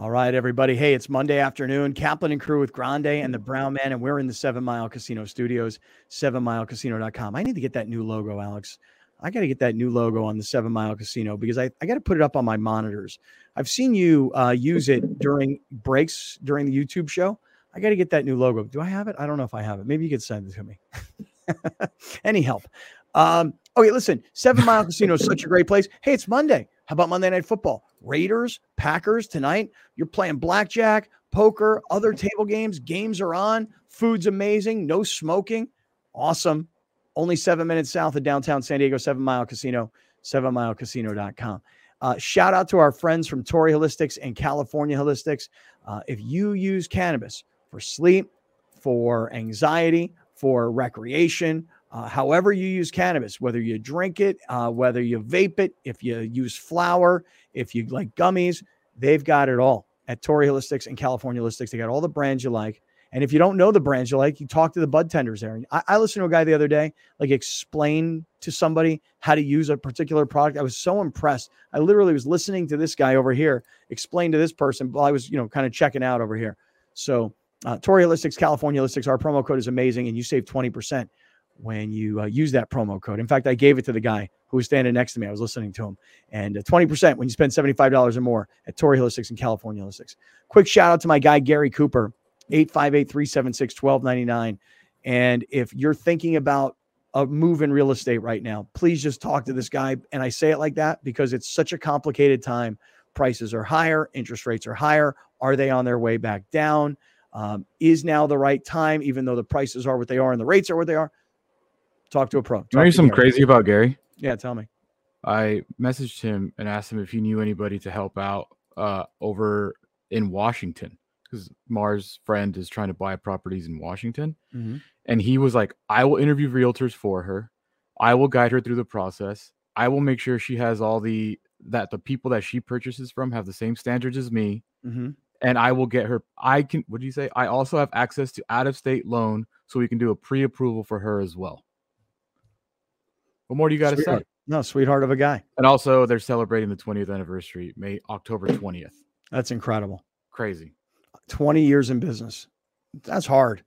All right, everybody. Hey, it's Monday afternoon. Kaplan and crew with Grande and the Brown Man, and we're in the 7 Mile Casino studios, 7milecasino.com. I need to get that new logo, Alex. I got to get that new logo on the 7 Mile Casino because I got to put it up on my monitors. I've seen you use it during breaks during the YouTube show. I got to get that new logo. Do I have it? I don't know if I have it. Maybe you could send it to me. Any help? Okay, listen, 7 Mile Casino is such a great place. Hey, it's Monday. How about Monday Night Football? Raiders, Packers tonight. You're playing blackjack, poker, other table games. Games are on. Food's amazing. No smoking. Awesome. Only 7 minutes south of downtown San Diego, 7 Mile Casino, 7milecasino.com. Shout out to our friends from Torrey Holistics and California Holistics. If you use cannabis for sleep, for anxiety, for recreation, however you use cannabis, whether you drink it, whether you vape it, if you use flour, if you like gummies, they've got it all at Torrey Holistics and California Holistics. They got all the brands you like. And if you don't know the brands you like, you talk to the bud tenders there. And I listened to a guy the other day, like explain to somebody how to use a particular product. I was so impressed. I literally was listening to this guy over here explain to this person while I was, kind of checking out over here. So Torrey Holistics, California Holistics, our promo code is amazing. And you save 20% when you use that promo code. In fact, I gave it to the guy who was standing next to me. I was listening to him. And 20% when you spend $75 or more at Torrey Holistics and California Holistics. Quick shout out to my guy, Gary Cooper. 858-376-1299. And if you're thinking about a move in real estate right now, please just talk to this guy. And I say it like that because it's such a complicated time. Prices are higher. Interest rates are higher. Are they on their way back down? Is now the right time, even though the prices are what they are and the rates are what they are? Talk to a pro. Are you something crazy about Gary? Yeah, tell me. I messaged him and asked him if he knew anybody to help out over in Washington, because Mars' friend is trying to buy properties in Washington. Mm-hmm. And he was like, I will interview realtors for her. I will guide her through the process. I will make sure she has all that the people that she purchases from have the same standards as me. Mm-hmm. And I will get her. What did you say? I also have access to out-of-state loan, so we can do a pre-approval for her as well. What more do you got to say? No, sweetheart of a guy. And also they're celebrating the 20th anniversary, October 20th. That's incredible. Crazy. 20 years in business. That's hard.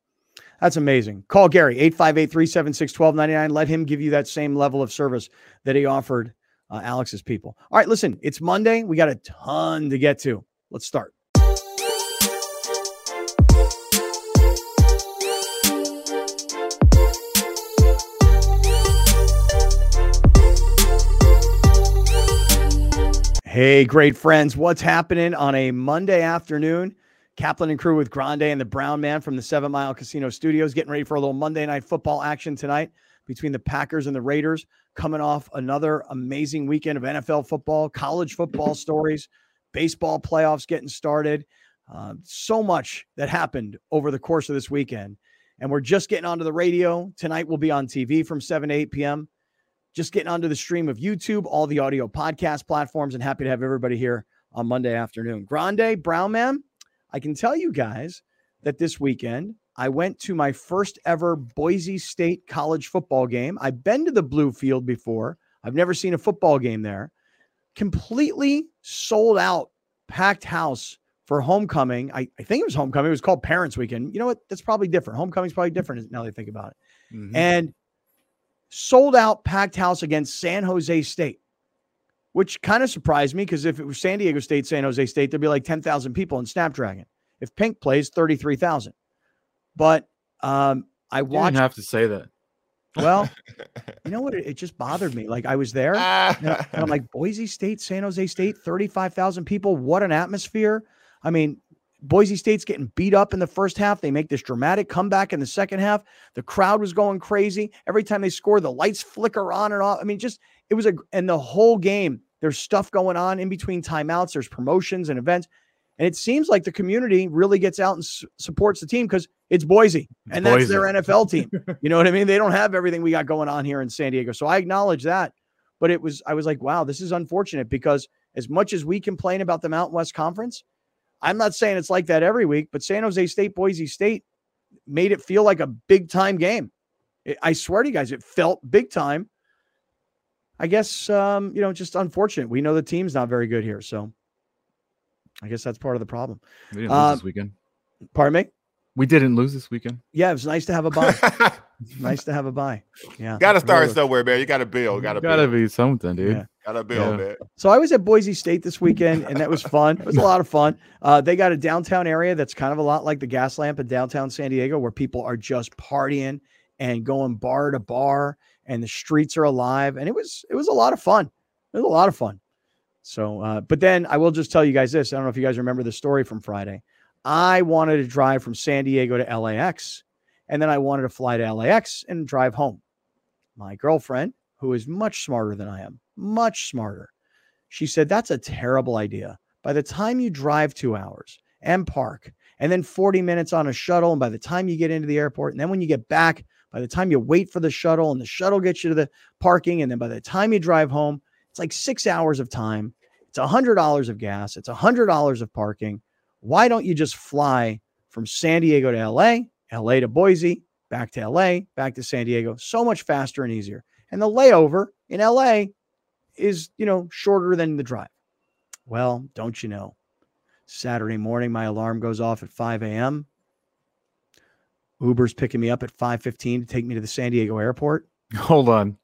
That's amazing. Call Gary, 858-376-1299. Let him give you that same level of service that he offered Alex's people. All right, listen, it's Monday. We got a ton to get to. Let's start. Hey, great friends. What's happening on a Monday afternoon? Kaplan and crew with Grande and the Brown Man from the 7 Mile Casino Studios, getting ready for a little Monday Night Football action tonight between the Packers and the Raiders, coming off another amazing weekend of NFL football, college football stories, baseball playoffs getting started. So much that happened over the course of this weekend. And we're just getting onto the radio. Tonight we'll be on TV from 7 to 8 p.m. Just getting onto the stream of YouTube, all the audio podcast platforms, and happy to have everybody here on Monday afternoon. Grande, Brown Man. I can tell you guys that this weekend I went to my first ever Boise State college football game. I've been to the Blue Field before. I've never seen a football game there. Completely sold out, packed house for homecoming. I think it was homecoming. It was called Parents Weekend. You know what? That's probably different. Homecoming's probably different now that I think about it. Mm-hmm. And sold out, packed house against San Jose State, which kind of surprised me because if it was San Diego State, San Jose State, there'd be like 10,000 people in Snapdragon. If Pink plays, 33,000. But I watched. You didn't have to say that. Well, you know what? It just bothered me. Like I was there, and I'm like, Boise State, San Jose State, 35,000 people. What an atmosphere. I mean, Boise State's getting beat up in the first half. They make this dramatic comeback in the second half. The crowd was going crazy. Every time they score, the lights flicker on and off. I mean, just it was and the whole game, there's stuff going on in between timeouts. There's promotions and events. And it seems like the community really gets out and supports the team because it's Boise. And that's their NFL team. You know what I mean? They don't have everything we got going on here in San Diego. So I acknowledge that. But I was like, wow, this is unfortunate because as much as we complain about the Mountain West Conference, I'm not saying it's like that every week, but San Jose State, Boise State made it feel like a big-time game. I swear to you guys, it felt big-time. I guess, just unfortunate. We know the team's not very good here, so I guess that's part of the problem. We didn't lose this weekend. Pardon me? We didn't lose this weekend. Yeah, it was nice to have a bye. Nice to have a bye. Yeah. Got to start somewhere, man. You got to build. Got to be something, dude. Yeah. Got to build, man. So I was at Boise State this weekend, and that was fun. It was a lot of fun. They got a downtown area that's kind of a lot like the gas lamp in downtown San Diego, where people are just partying and going bar to bar, and the streets are alive. And it was a lot of fun. It was a lot of fun. So, but then I will just tell you guys this. I don't know if you guys remember the story from Friday. I wanted to drive from San Diego to LAX, and then I wanted to fly to LAX and drive home. My girlfriend, who is much smarter than I am, much smarter, she said, that's a terrible idea. By the time you drive 2 hours and park, and then 40 minutes on a shuttle, and by the time you get into the airport, and then when you get back, by the time you wait for the shuttle, and the shuttle gets you to the parking, and then by the time you drive home, it's like 6 hours of time. It's $100 of gas. It's $100 of parking. Why don't you just fly from San Diego to LA, LA to Boise, back to LA, back to San Diego? So much faster and easier. And the layover in LA is, you know, shorter than the drive. Well, don't you know? Saturday morning, my alarm goes off at 5 a.m. Uber's picking me up at 5:15 to take me to the San Diego airport. Hold on.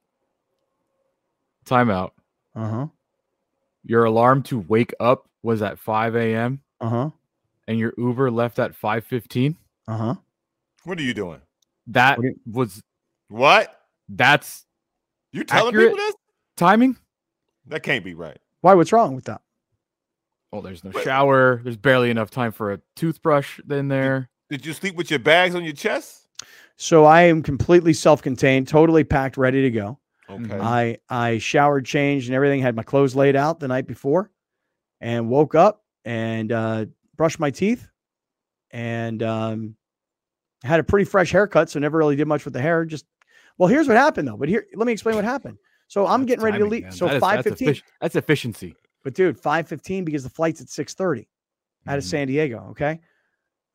Timeout. Uh-huh. Your alarm to wake up was at 5 a.m.? Uh-huh. And your Uber left at 5:15. Uh-huh. What are you doing? That was what? That's you telling people this timing? That can't be right. Why? What's wrong with that? Oh, there's no shower. There's barely enough time for a toothbrush in there. Did you sleep with your bags on your chest? So I am completely self-contained, totally packed, ready to go. Okay. I showered, changed, and everything. Had my clothes laid out the night before, and woke up and brushed my teeth, and had a pretty fresh haircut, so never really did much with the hair. Just, well, here's what happened, though. But here, let me explain what happened. So I'm getting ready to leave. Man. So 5:15. That's efficiency. But, dude, 5:15 because the flight's at 6:30 out of San Diego, okay?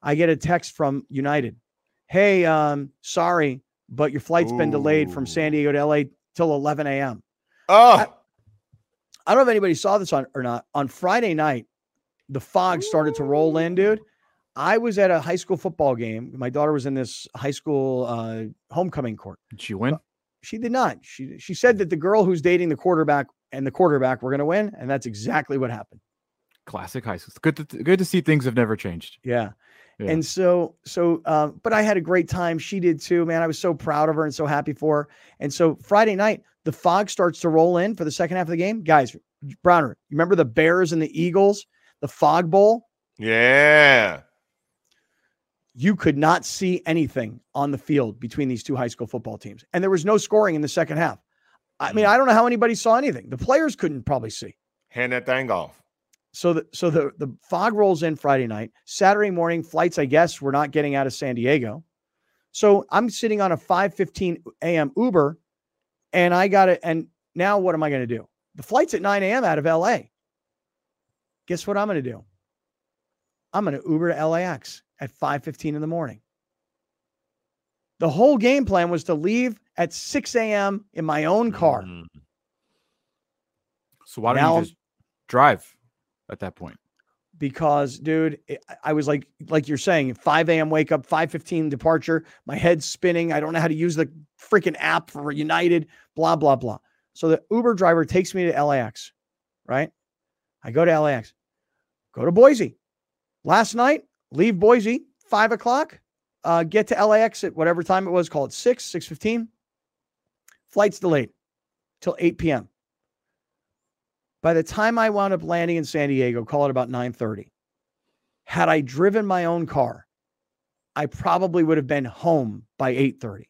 I get a text from United. Hey, sorry, but your flight's been delayed from San Diego to L.A. till 11 a.m. Oh. I don't know if anybody saw this or not. On Friday night, the fog started to roll in, dude. I was at a high school football game. My daughter was in this high school homecoming court. Did she win? She did not. She said that the girl who's dating the quarterback and the quarterback were going to win, and that's exactly what happened. Classic high school. Good to see things have never changed. Yeah. And so, but I had a great time. She did too, man. I was so proud of her and so happy for her. And so Friday night, the fog starts to roll in for the second half of the game. Guys, Browner, remember the Bears and the Eagles? The Fog Bowl? Yeah. You could not see anything on the field between these two high school football teams. And there was no scoring in the second half. I mean, I don't know how anybody saw anything. The players couldn't probably see. Hand that thing off. So the fog rolls in Friday night. Saturday morning, flights, I guess, were not getting out of San Diego. So I'm sitting on a 5:15 a.m. Uber, and I got it. And now what am I going to do? The flight's at 9 a.m. out of L.A. Guess what I'm going to do? I'm going to Uber to LAX at 5:15 in the morning. The whole game plan was to leave at 6 a.m. in my own car. So why don't you just drive at that point? Because, dude, I was like you're saying, 5 a.m. wake up, 5:15 departure. My head's spinning. I don't know how to use the freaking app for United, blah, blah, blah. So the Uber driver takes me to LAX, right? I go to LAX, go to Boise. Last night, leave Boise, 5 o'clock, get to LAX at whatever time it was, call it 6:15. Flight's delayed till 8 p.m. By the time I wound up landing in San Diego, call it about 9:30. Had I driven my own car, I probably would have been home by 8:30.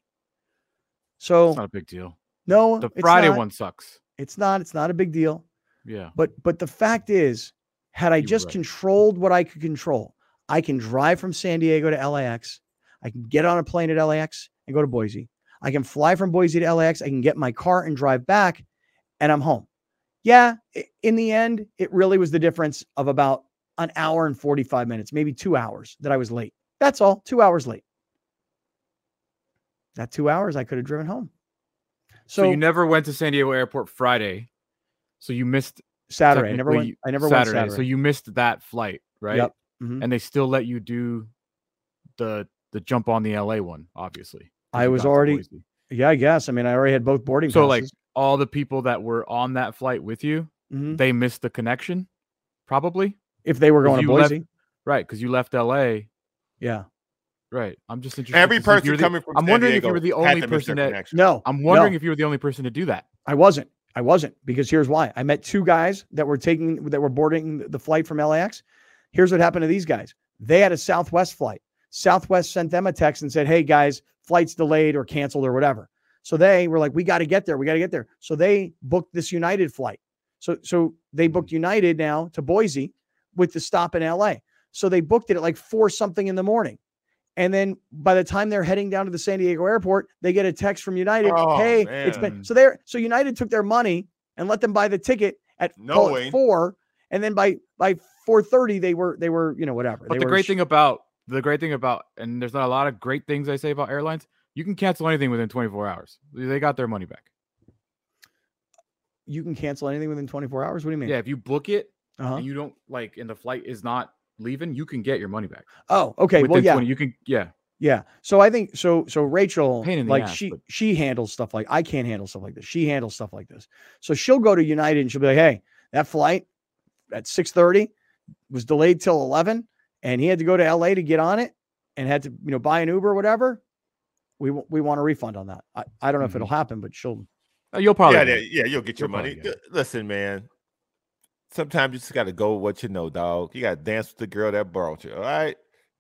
So it's not a big deal. No, the Friday one sucks. It's not a big deal. Yeah. But the fact is, had I just controlled what I could control, I can drive from San Diego to LAX. I can get on a plane at LAX and go to Boise. I can fly from Boise to LAX. I can get my car and drive back, and I'm home. Yeah. In the end, it really was the difference of about an hour and 45 minutes, maybe 2 hours that I was late. That's all. 2 hours late. That 2 hours I could have driven home. So you never went to San Diego Airport Friday. So you missed Saturday. I never went Saturday. So you missed that flight. right? Yep. Mm-hmm. And they still let you do the jump on the LA one, obviously. I was already, yeah, I guess. I mean, I already had both boarding passes. So like all the people that were on that flight with you, mm-hmm. they missed the connection probably. If they were going to Boise. Left, right. Cause you left LA. Yeah. Right. I'm just interested. Every person coming from San Diego, I'm wondering if you were the only person that, I'm wondering if you were the only person to do that. I wasn't, because here's why. I met two guys that were boarding the flight from LAX. Here's what happened to these guys. They had a Southwest flight. Southwest sent them a text and said, "Hey guys, flight's delayed or canceled or whatever." So they were like, "We got to get there. We got to get there." So they booked this United flight. So they booked United now to Boise with the stop in LA. So they booked it at like 4-something in the morning. And then by the time they're heading down to the San Diego airport, they get a text from United. Oh, hey, man. It's been so United took their money and let them buy the ticket at 4. And then by 4:30, they were, you know, whatever. But the great thing about, and there's not a lot of great things I say about airlines, you can cancel anything within 24 hours. They got their money back. You can cancel anything within 24 hours. What do you mean? Yeah. If you book it and you don't like, and the flight is not leaving, you can get your money back. Oh, okay. Within well, yeah, 20, you can. Yeah. Yeah. So I think, so Rachel, like ass, she handles stuff like, I can't handle stuff like this. She handles stuff like this. So she'll go to United and she'll be like, "Hey, that flight at 6:30 was delayed till 11. And he had to go to LA to get on it and had to, you know, buy an Uber or whatever. We want a refund on that." I don't know if it'll happen, but you'll probably, you'll get your money. Listen, man, sometimes you just got to go with what you know, dog. You got to dance with the girl that borrowed you. All right.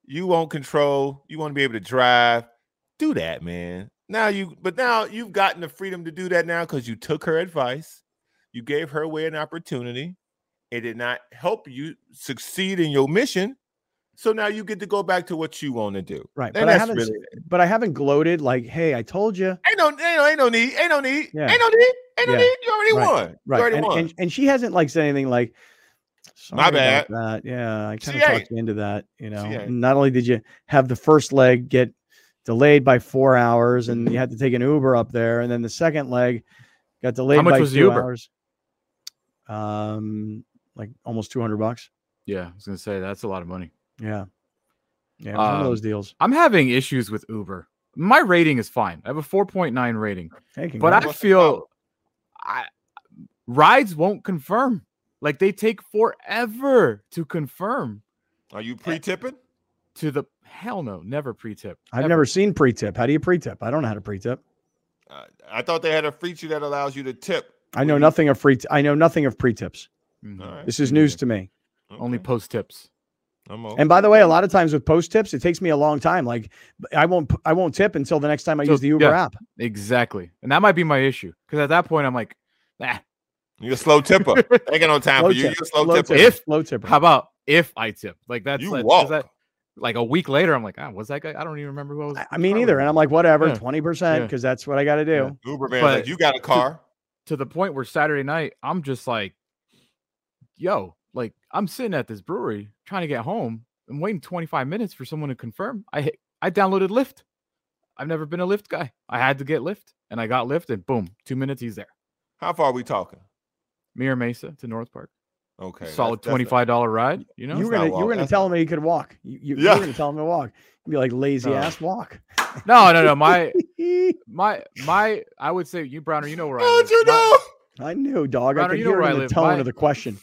You want control. You want to be able to drive. Do that, man. Now you've gotten the freedom to do that now because you took her advice. You gave her away an opportunity. It did not help you succeed in your mission. So now you get to go back to what you want to do, right? And but I haven't gloated like, "Hey, I told you." Ain't no need. You already won, right? You already won. And she hasn't like said anything like, "My bad." Yeah, I kind of talked you into that. You know, not only did you have the first leg get delayed by 4 hours, and you had to take an Uber up there, and then the second leg got delayed. How much was the Uber? Hours. Like almost $200. Yeah, I was gonna say that's a lot of money. Yeah, one of those deals. I'm having issues with Uber. My rating is fine. I have a 4.9 rating, but I feel rides won't confirm. Like they take forever to confirm. Are you pre-tipping? To the hell no, never pre-tip. I've never seen pre-tip. How do you pre-tip? I don't know how to pre-tip. I thought they had a feature that allows you to tip. I know nothing of pre-tips. Mm-hmm. Right. This is news to me. Okay. Only post tips. And by the way, a lot of times with post tips, it takes me a long time. Like I won't tip until the next time I use the Uber app. Exactly. And that might be my issue. Cause at that point I'm like, nah, you're a slow tipper. Ain't got no time for you. You're a slow tipper. How about if I tip? Like like a week later, I'm like, what's that guy? I don't even remember who I was. I mean, either. And I'm like, whatever, 20%. Cause that's what I got to do. Yeah. Uber man, like, you got a car to the point where Saturday night, I'm just like, yo, like I'm sitting at this brewery trying to get home. I'm waiting 25 minutes for someone to confirm. I downloaded Lyft. I've never been a Lyft guy. I had to get Lyft, and I got Lyft, and boom, 2 minutes, he's there. How far are we talking? Mira Mesa to North Park. Okay. Solid $25 ride. You know, you were gonna tell him he could walk. You were gonna tell him to walk. You'd be like lazy ass walk. No. My I would say you, Browner, you know where I live. You know? I knew, dog. Browner, I could hear him in the tone of the question.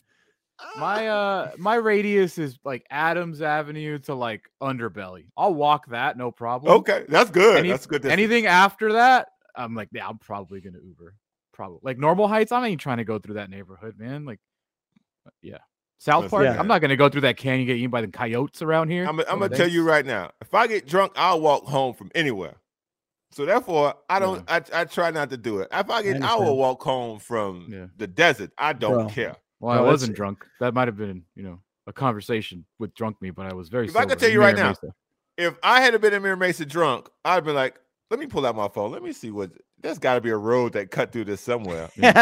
My radius is like Adams Avenue to like Underbelly. I'll walk that, no problem. Okay, that's good. That's good. Anything after that, I'm like, yeah, I'm probably gonna Uber. Probably like Normal Heights. I'm not even trying to go through that neighborhood, man. Like, yeah, South Park. Yeah. I'm not gonna go through that canyon, get eaten by the coyotes around here. I'm gonna tell you right now. If I get drunk, I'll walk home from anywhere. So therefore, I don't. Yeah. I try not to do it. If I will walk home from the desert. I don't care. Well, I wasn't drunk. That might have been, you know, a conversation with drunk me, but I was very sober. I can tell you right now, if I had been in Mira Mesa drunk, I'd be like, let me pull out my phone. Let me see what – there's got to be a road that cut through this somewhere. Yeah.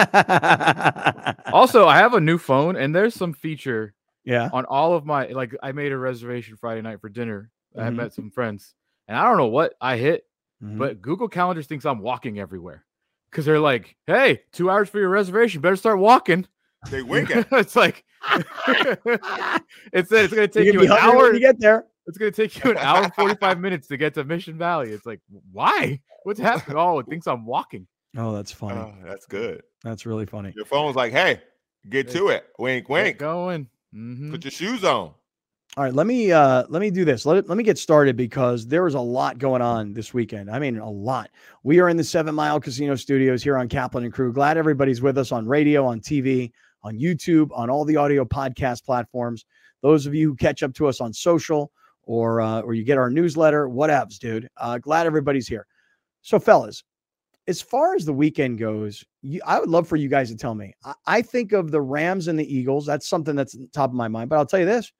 Also, I have a new phone, and there's some feature on all of my – like I made a reservation Friday night for dinner. Mm-hmm. I met some friends, and I don't know what I hit, but Google Calendars thinks I'm walking everywhere because they're like, hey, 2 hours for your reservation. Better start walking. They wink at. It's like it said it's going to take you an hour to get there. It's going to take you an hour and 45 minutes to get to Mission Valley. It's like, why? What's happening? Oh, it thinks I'm walking. Oh, that's funny. Oh, that's good. That's really funny. Your phone's like, hey, get to it. Wink, wink. Get going. Mm-hmm. Put your shoes on. All right, let me do this. Let me get started because there is a lot going on this weekend. I mean, a lot. We are in the 7 Mile Casino Studios here on Kaplan and Crew. Glad everybody's with us on radio, on TV, on YouTube, on all the audio podcast platforms. Those of you who catch up to us on social or you get our newsletter, whatevs, dude. Glad everybody's here. So, fellas, as far as the weekend goes, I would love for you guys to tell me. I think of the Rams and the Eagles. That's something that's at the top of my mind. But I'll tell you this.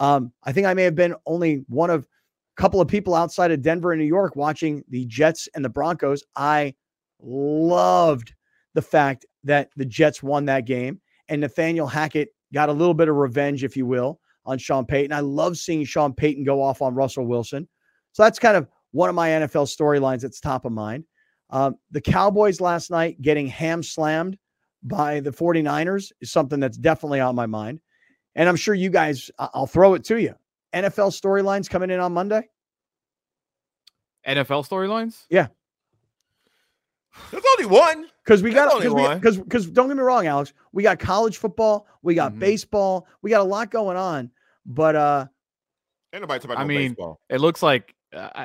I think I may have been only one of a couple of people outside of Denver and New York watching the Jets and the Broncos. I loved the fact that the Jets won that game and Nathaniel Hackett got a little bit of revenge, if you will, on Sean Payton. I love seeing Sean Payton go off on Russell Wilson. So that's kind of one of my NFL storylines that's top of mind. The Cowboys last night getting ham slammed by the 49ers is something that's definitely on my mind. And I'm sure you guys, I'll throw it to you. NFL storylines coming in on Monday? NFL storylines? Yeah. There's only one. Because don't get me wrong, Alex. We got college football. We got baseball. We got a lot going on. But baseball. It looks like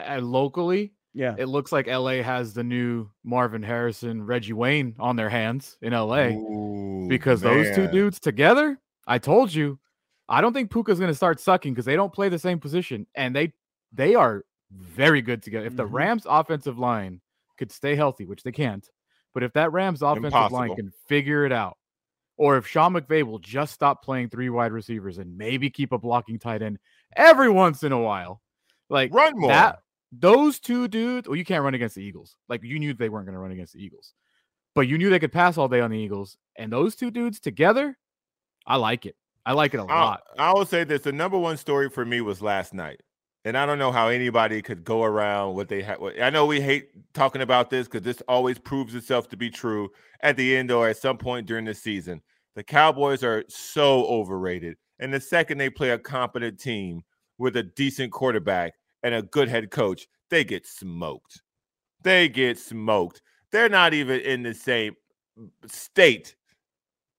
locally, yeah, it looks like LA has the new Marvin Harrison, Reggie Wayne on their hands in LA. Ooh, because those two dudes together, I told you, I don't think Puka's going to start sucking because they don't play the same position, and they are very good together. If the Rams' offensive line could stay healthy, which they can't, but if that Rams' offensive line can figure it out, or if Sean McVay will just stop playing three wide receivers and maybe keep a blocking tight end every once in a while, like run more. Those two dudes, well, you can't run against the Eagles. Like, you knew they weren't going to run against the Eagles, but you knew they could pass all day on the Eagles, and those two dudes together. I like it. I like it a lot. I will say this. The number one story for me was last night. And I don't know how anybody could go around what they had. I know we hate talking about this because this always proves itself to be true at the end or at some point during the season. The Cowboys are so overrated. And the second they play a competent team with a decent quarterback and a good head coach, they get smoked. They get smoked. They're not even in the same state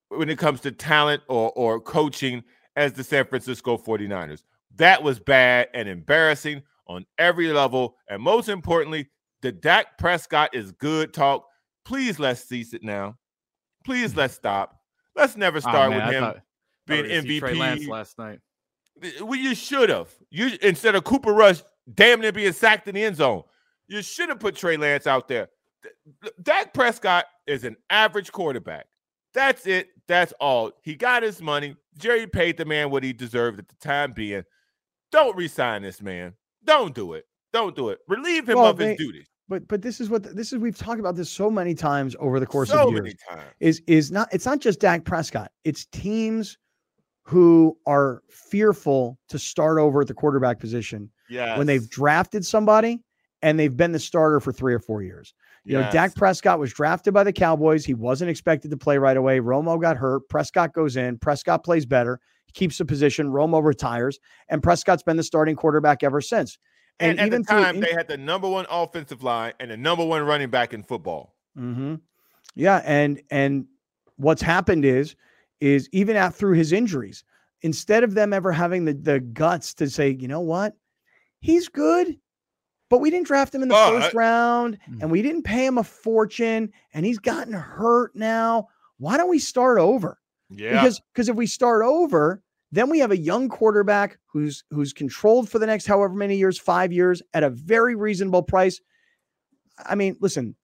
when it comes to talent or coaching as the San Francisco 49ers. That was bad and embarrassing on every level. And most importantly, the Dak Prescott is good talk. Please let's cease it now. Please let's stop. Let's never start with him being MVP. Trey Lance last night. Well, you should have. You instead of Cooper Rush damn near being sacked in the end zone, you should have put Trey Lance out there. Dak Prescott is an average quarterback. That's it. That's all. He got his money. Jerry paid the man what he deserved at the time being. Don't resign this man. Don't do it. Don't do it. Relieve him of his duties. But this is what we've talked about this so many times over the course of years. So many times. It's not just Dak Prescott. It's teams who are fearful to start over at the quarterback position. Yes. When they've drafted somebody and they've been the starter for 3 or 4 years. You know, Dak Prescott was drafted by the Cowboys. He wasn't expected to play right away. Romo got hurt. Prescott goes in. Prescott plays better. He keeps the position. Romo retires. And Prescott's been the starting quarterback ever since. And at the time, they had the number one offensive line and the number one running back in football. Mm-hmm. Yeah, and what's happened is even out through his injuries, instead of them ever having the guts to say, you know what, he's good, but we didn't draft him in the first round, and we didn't pay him a fortune, and he's gotten hurt now. Why don't we start over? Yeah. Because if we start over, then we have a young quarterback who's controlled for the next however many years, 5 years, at a very reasonable price. I mean, listen,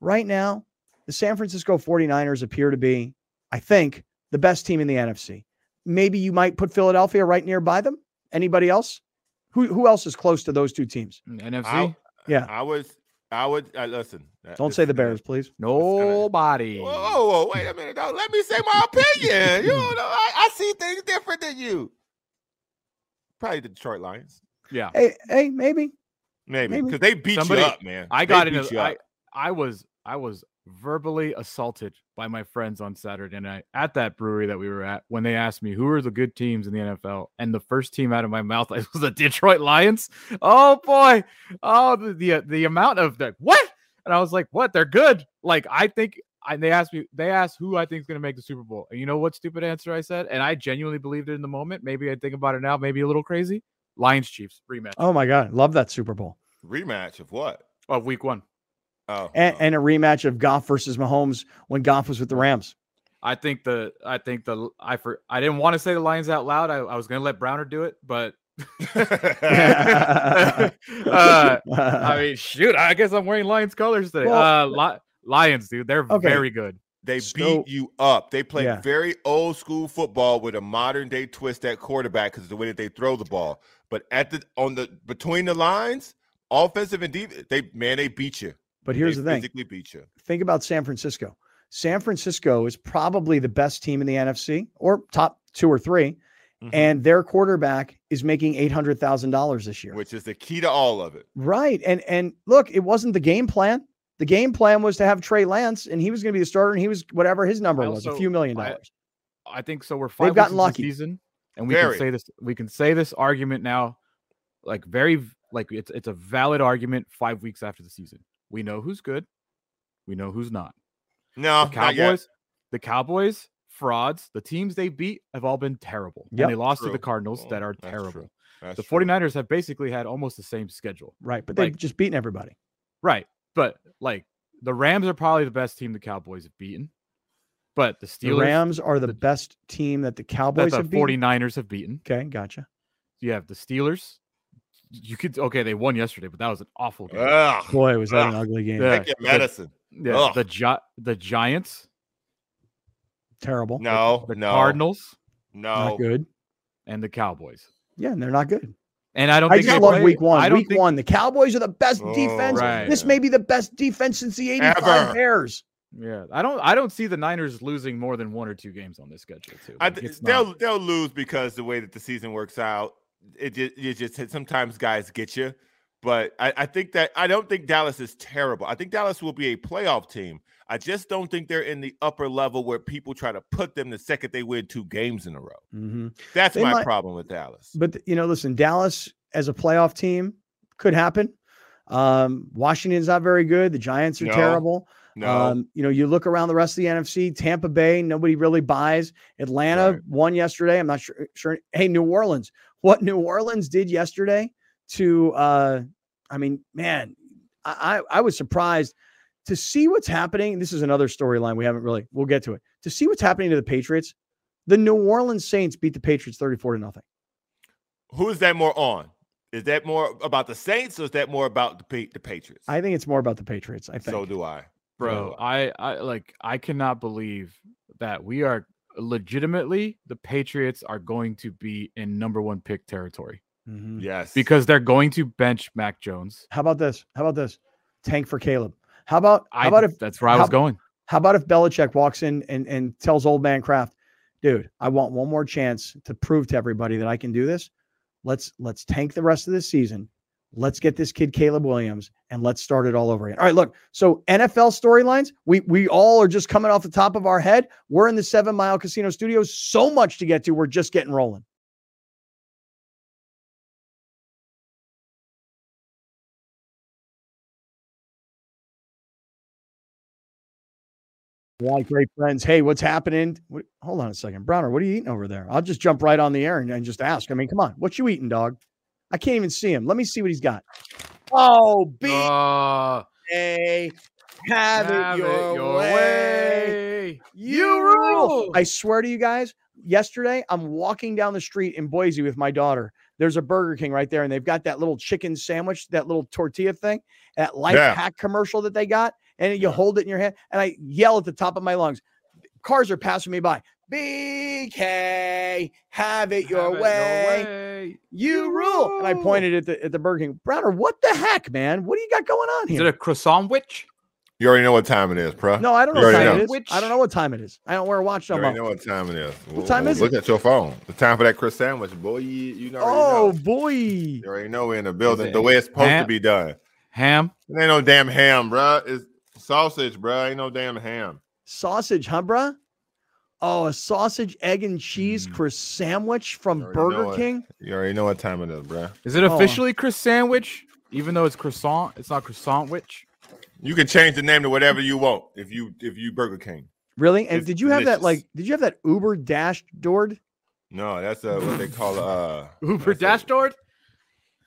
right now, the San Francisco 49ers appear to be, I think, the best team in the NFC. Maybe you might put Philadelphia right nearby them. Anybody else? Who else is close to those two teams? NFC? I would listen. Don't say the Bears, please. Nobody. Whoa, wait a minute. Don't let me say my opinion. You don't know, I see things different than you. Probably the Detroit Lions. Yeah. Hey, maybe. Maybe. Because they beat you up, man. I was verbally assaulted by my friends on Saturday night at that brewery that we were at when they asked me who are the good teams in the NFL, and the first team out of my mouth was the Detroit Lions. Oh boy. Oh, the amount of the what? And I was like, what? They're good. Like, I think they asked who I think is going to make the Super Bowl. And you know what stupid answer I said? And I genuinely believed it in the moment. Maybe I think about it now, maybe a little crazy. Lions Chiefs rematch. Oh my God. Love that Super Bowl. Rematch of what? Of week one. Oh, and a rematch of Goff versus Mahomes when Goff was with the Rams. I didn't want to say the Lions out loud. I was going to let Browner do it, but I mean, shoot, I guess I'm wearing Lions colors today. Lions, dude, they're okay. Very good. They beat you up. They play very old school football with a modern day twist at quarterback because of the way that they throw the ball. But between the lines, offensive and defensive, they beat you. But here's the thing. Beat you. Think about San Francisco. San Francisco is probably the best team in the NFC, or top two or three, and their quarterback is making $800,000 this year, which is the key to all of it. Right. And look, it wasn't the game plan. The game plan was to have Trey Lance, and he was going to be the starter, and he was whatever his number was, a few $1 million. I think so. We're 5 weeks into the season, and we can say this argument now, it's a valid argument 5 weeks after the season. We know who's good. We know who's not. No, the Cowboys, frauds, the teams they beat have all been terrible. Yep. And they lost to the Cardinals that are terrible. The 49ers have basically had almost the same schedule. Right, but they've just beaten everybody. Right, but the Rams are probably the best team the Cowboys have beaten. But the Steelers... The Rams are the best team that the Cowboys have beaten. The 49ers have beaten. Okay, gotcha. You have the Steelers. They won yesterday, but that was an awful game. Ugh. Boy, was that an ugly game. Yeah. Take your medicine. The Giants. Terrible. No. The Cardinals. No. Not good. And the Cowboys. Yeah, and they're not good. And I just love week one. Week one, the Cowboys are the best defense. Right. This may be the best defense since the 85 Bears. Yeah, I don't see the Niners losing more than one or two games on this schedule, too. They'll lose because the way that the season works out. It just sometimes guys get you, but I don't think Dallas is terrible. I think Dallas will be a playoff team. I just don't think they're in the upper level where people try to put them the second they win two games in a row. Mm-hmm. That's my problem with Dallas. But listen, Dallas as a playoff team could happen. Washington's not very good. The Giants are terrible. No. You look around the rest of the NFC, Tampa Bay, nobody really buys. Atlanta won yesterday. I'm not sure. Hey, New Orleans. What New Orleans did yesterday to, I was surprised to see what's happening. This is another storyline. We'll get to it. To see what's happening to the Patriots, the New Orleans Saints beat the Patriots 34-0. Who is that more on? Is that more about the Saints or is that more about the Patriots? I think it's more about the Patriots. I think. So do I. Bro, I cannot believe that we are legitimately the Patriots are going to be in #1 pick territory. Mm-hmm. Yes. Because they're going to bench Mac Jones. How about this? Tank for Caleb. How about if Belichick walks in and tells old man Kraft, dude, I want one more chance to prove to everybody that I can do this. Let's tank the rest of this season. Let's get this kid Caleb Williams and let's start it all over again. All right, look. So NFL storylines, we all are just coming off the top of our head. We're in the 7 Mile Casino Studios. So much to get to. We're just getting rolling. Why, great friends. Hey, what's happening? Hold on a second, Browner. What are you eating over there? I'll just jump right on the air and just ask. I mean, come on. What you eating, dog? I can't even see him. Let me see what he's got. Oh, B.A. Have it your way. You rule. I swear to you guys, yesterday I'm walking down the street in Boise with my daughter. There's a Burger King right there, and they've got that little chicken sandwich, that little tortilla thing, that life hack commercial that they got, and you hold it in your hand, and I yell at the top of my lungs. Cars are passing me by. BK, have it your way. You rule. And I pointed at the Burger King. Browner, what the heck, man? What do you got going on here? Is it a croissant witch? You already know what time it is, bro. No, I don't know what time it is. I don't know what time it is. I don't wear a watch. You already know what time it is. What time is it? Look at your phone. It's time for that croissant sandwich, boy. You know. You already know we're in the building. The way it's supposed to be done. Ham? It ain't no damn ham, bro. It's Sausage, bro. Ain't no damn ham. Sausage, huh, bro? Oh, a sausage, egg, and cheese crisp sandwich from Burger King. You already know what time it is, bro. Is it officially crisp sandwich? Even though it's croissant, it's not croissant witch. You can change the name to whatever you want if you Burger King. Really? And it's did you have that Uber Dash Dord? No, that's what they call Uber Dash Dord.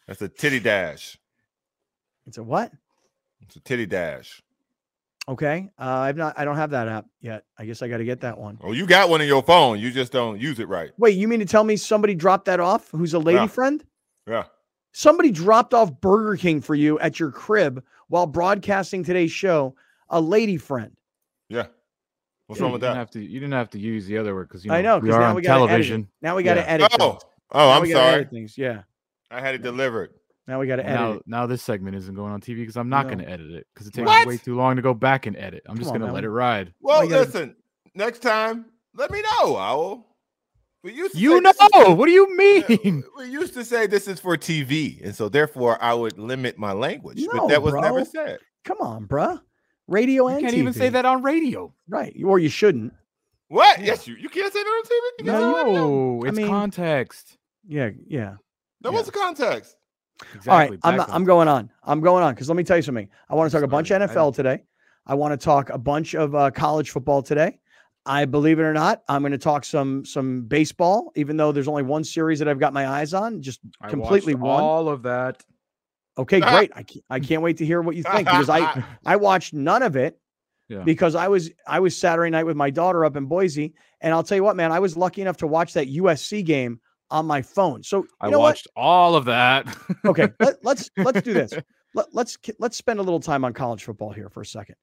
That's a titty dash. It's a what? It's a titty dash. Okay. I don't have that app yet. I guess I got to get that one. Oh, you got one in your phone. You just don't use it right. Wait, you mean to tell me somebody dropped that off? Who's a lady friend? Yeah. Somebody dropped off Burger King for you at your crib while broadcasting today's show. A lady friend. Yeah. What's wrong with that? You didn't have to use the other word because you know, I know because now we got television. Now we got to edit. Oh, I'm sorry. Things. Yeah. I had it delivered. Now we got to edit. Now this segment isn't going on TV because I'm not going to edit it because it takes way too long to go back and edit. I'm just going to let it ride. Well, listen, next time, let me know, Owl. What do you mean? We used to say this is for TV, and so therefore I would limit my language, but that was never said. Come on, bruh. Radio and TV. You can't even say that on radio. Right, or you shouldn't. What? Yeah. Yes, you can't say that on TV? You no, it's context. Yeah. That was the context. Exactly. All right, I'm going on. I'm going on because let me tell you something. I want to talk a bunch of NFL today. I want to talk a bunch of college football today. I believe it or not, I'm going to talk some baseball, even though there's only one series that I've got my eyes on. Just completely won all of that. Okay, great. I can't wait to hear what you think because I watched none of it because I was Saturday night with my daughter up in Boise, and I'll tell you what, man, I was lucky enough to watch that USC game on my phone. So I watched all of that. Okay, let's do this. Let's spend a little time on college football here for a second.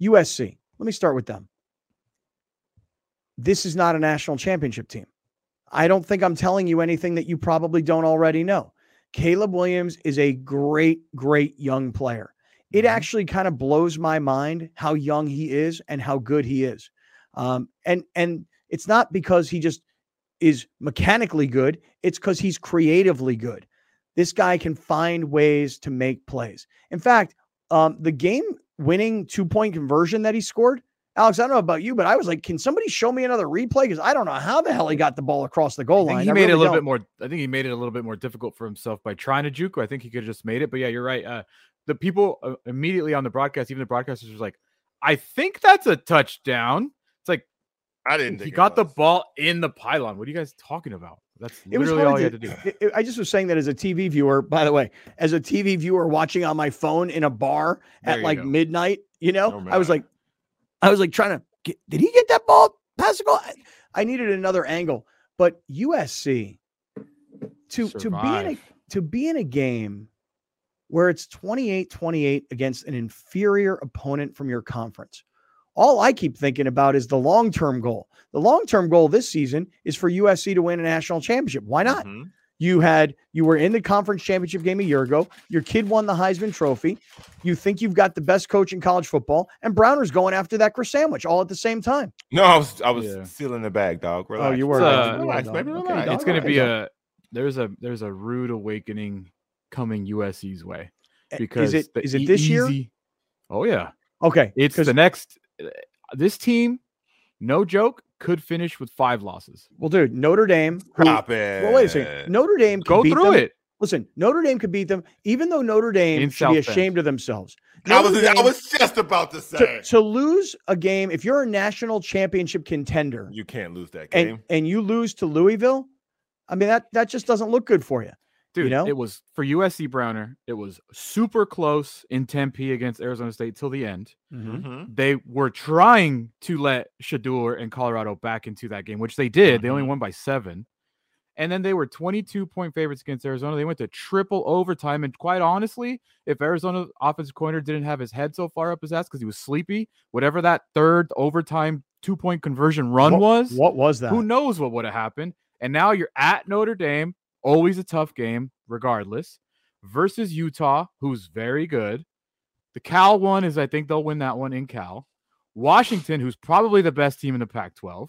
USC. Let me start with them. This is not a national championship team. I don't think I'm telling you anything that you probably don't already know. Caleb Williams is a great, great young player. It actually kind of blows my mind how young he is and how good he is. And it's not because he just is mechanically good. It's because he's creatively good. This guy can find ways to make plays. In fact, the game-winning two-point conversion that he scored, Alex, I don't know about you, but I was like, can somebody show me another replay? Because I don't know how the hell he got the ball across the goal line. I think he made it a little bit more difficult for himself by trying to juke. I think he could have just made it. But yeah, you're right. The people immediately on the broadcast, even the broadcasters, was like, I think that's a touchdown. It's like, I didn't think he got the ball in the pylon. What are you guys talking about? That's literally all you had to do. I just was saying that as a TV viewer, by the way, as a TV viewer watching on my phone in a bar at like midnight, you know, I was like trying to get, did he get that ball past the goal? I needed another angle, but USC to be in a game where it's 28-28 against an inferior opponent from your conference. All I keep thinking about is the long-term goal. The long-term goal this season is for USC to win a national championship. Why not? Mm-hmm. You were in the conference championship game a year ago. Your kid won the Heisman Trophy. You think you've got the best coach in college football, and Browner's going after that crisp sandwich all at the same time. No, I was sealing the bag, dog. Relax. Oh, you were. Relax, baby. Relax. Okay, it's going to be there's a rude awakening coming USC's way because is it this year? Oh yeah. Okay, it's the next. This team, no joke, could finish with 5 losses. Well, dude, Notre Dame. Well, wait a second. Notre Dame could go through it. Listen, Notre Dame could beat them, even though Notre Dame should be ashamed of themselves. I was just about to say to lose a game. If you're a national championship contender, you can't lose that game, and you lose to Louisville. I mean, that just doesn't look good for you, dude. You know? It was for USC Browner. It was super close in Tempe against Arizona State till the end. Mm-hmm. They were trying to let Shador and Colorado back into that game, which they did. Mm-hmm. They only won by 7. And then they were 22-point favorites against Arizona. They went to triple overtime. And quite honestly, if Arizona's offensive coordinator didn't have his head so far up his ass because he was sleepy, whatever that third overtime two-point conversion run was. What was that? Who knows what would have happened. And now you're at Notre Dame, always a tough game regardless, versus Utah, who's very good. The Cal one is, I think they'll win that one in Cal. Washington, who's probably the best team in the Pac-12,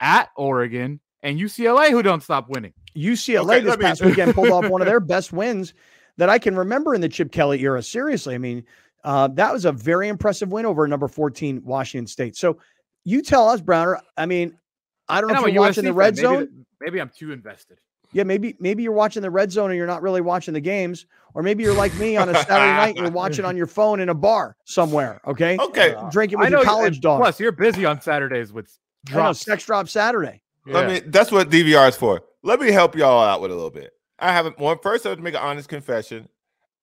at Oregon, and UCLA, who don't stop winning. UCLA this past weekend pulled off one of their best wins that I can remember in the Chip Kelly era. Seriously, I mean, That was a very impressive win over number 14, Washington State. So you tell us, Browner. I mean, I don't know if you're watching the Red Zone. Maybe I'm too invested. Yeah, maybe you're watching the Red Zone and you're not really watching the games, or maybe you're like me on a Saturday night, you're watching on your phone in a bar somewhere. Okay, okay, drinking with your college dog. Plus, you're busy on Saturdays with sex drop Saturday. Yeah. I mean, that's what DVR is for. Let me help y'all out with a little bit. First, I have to make an honest confession.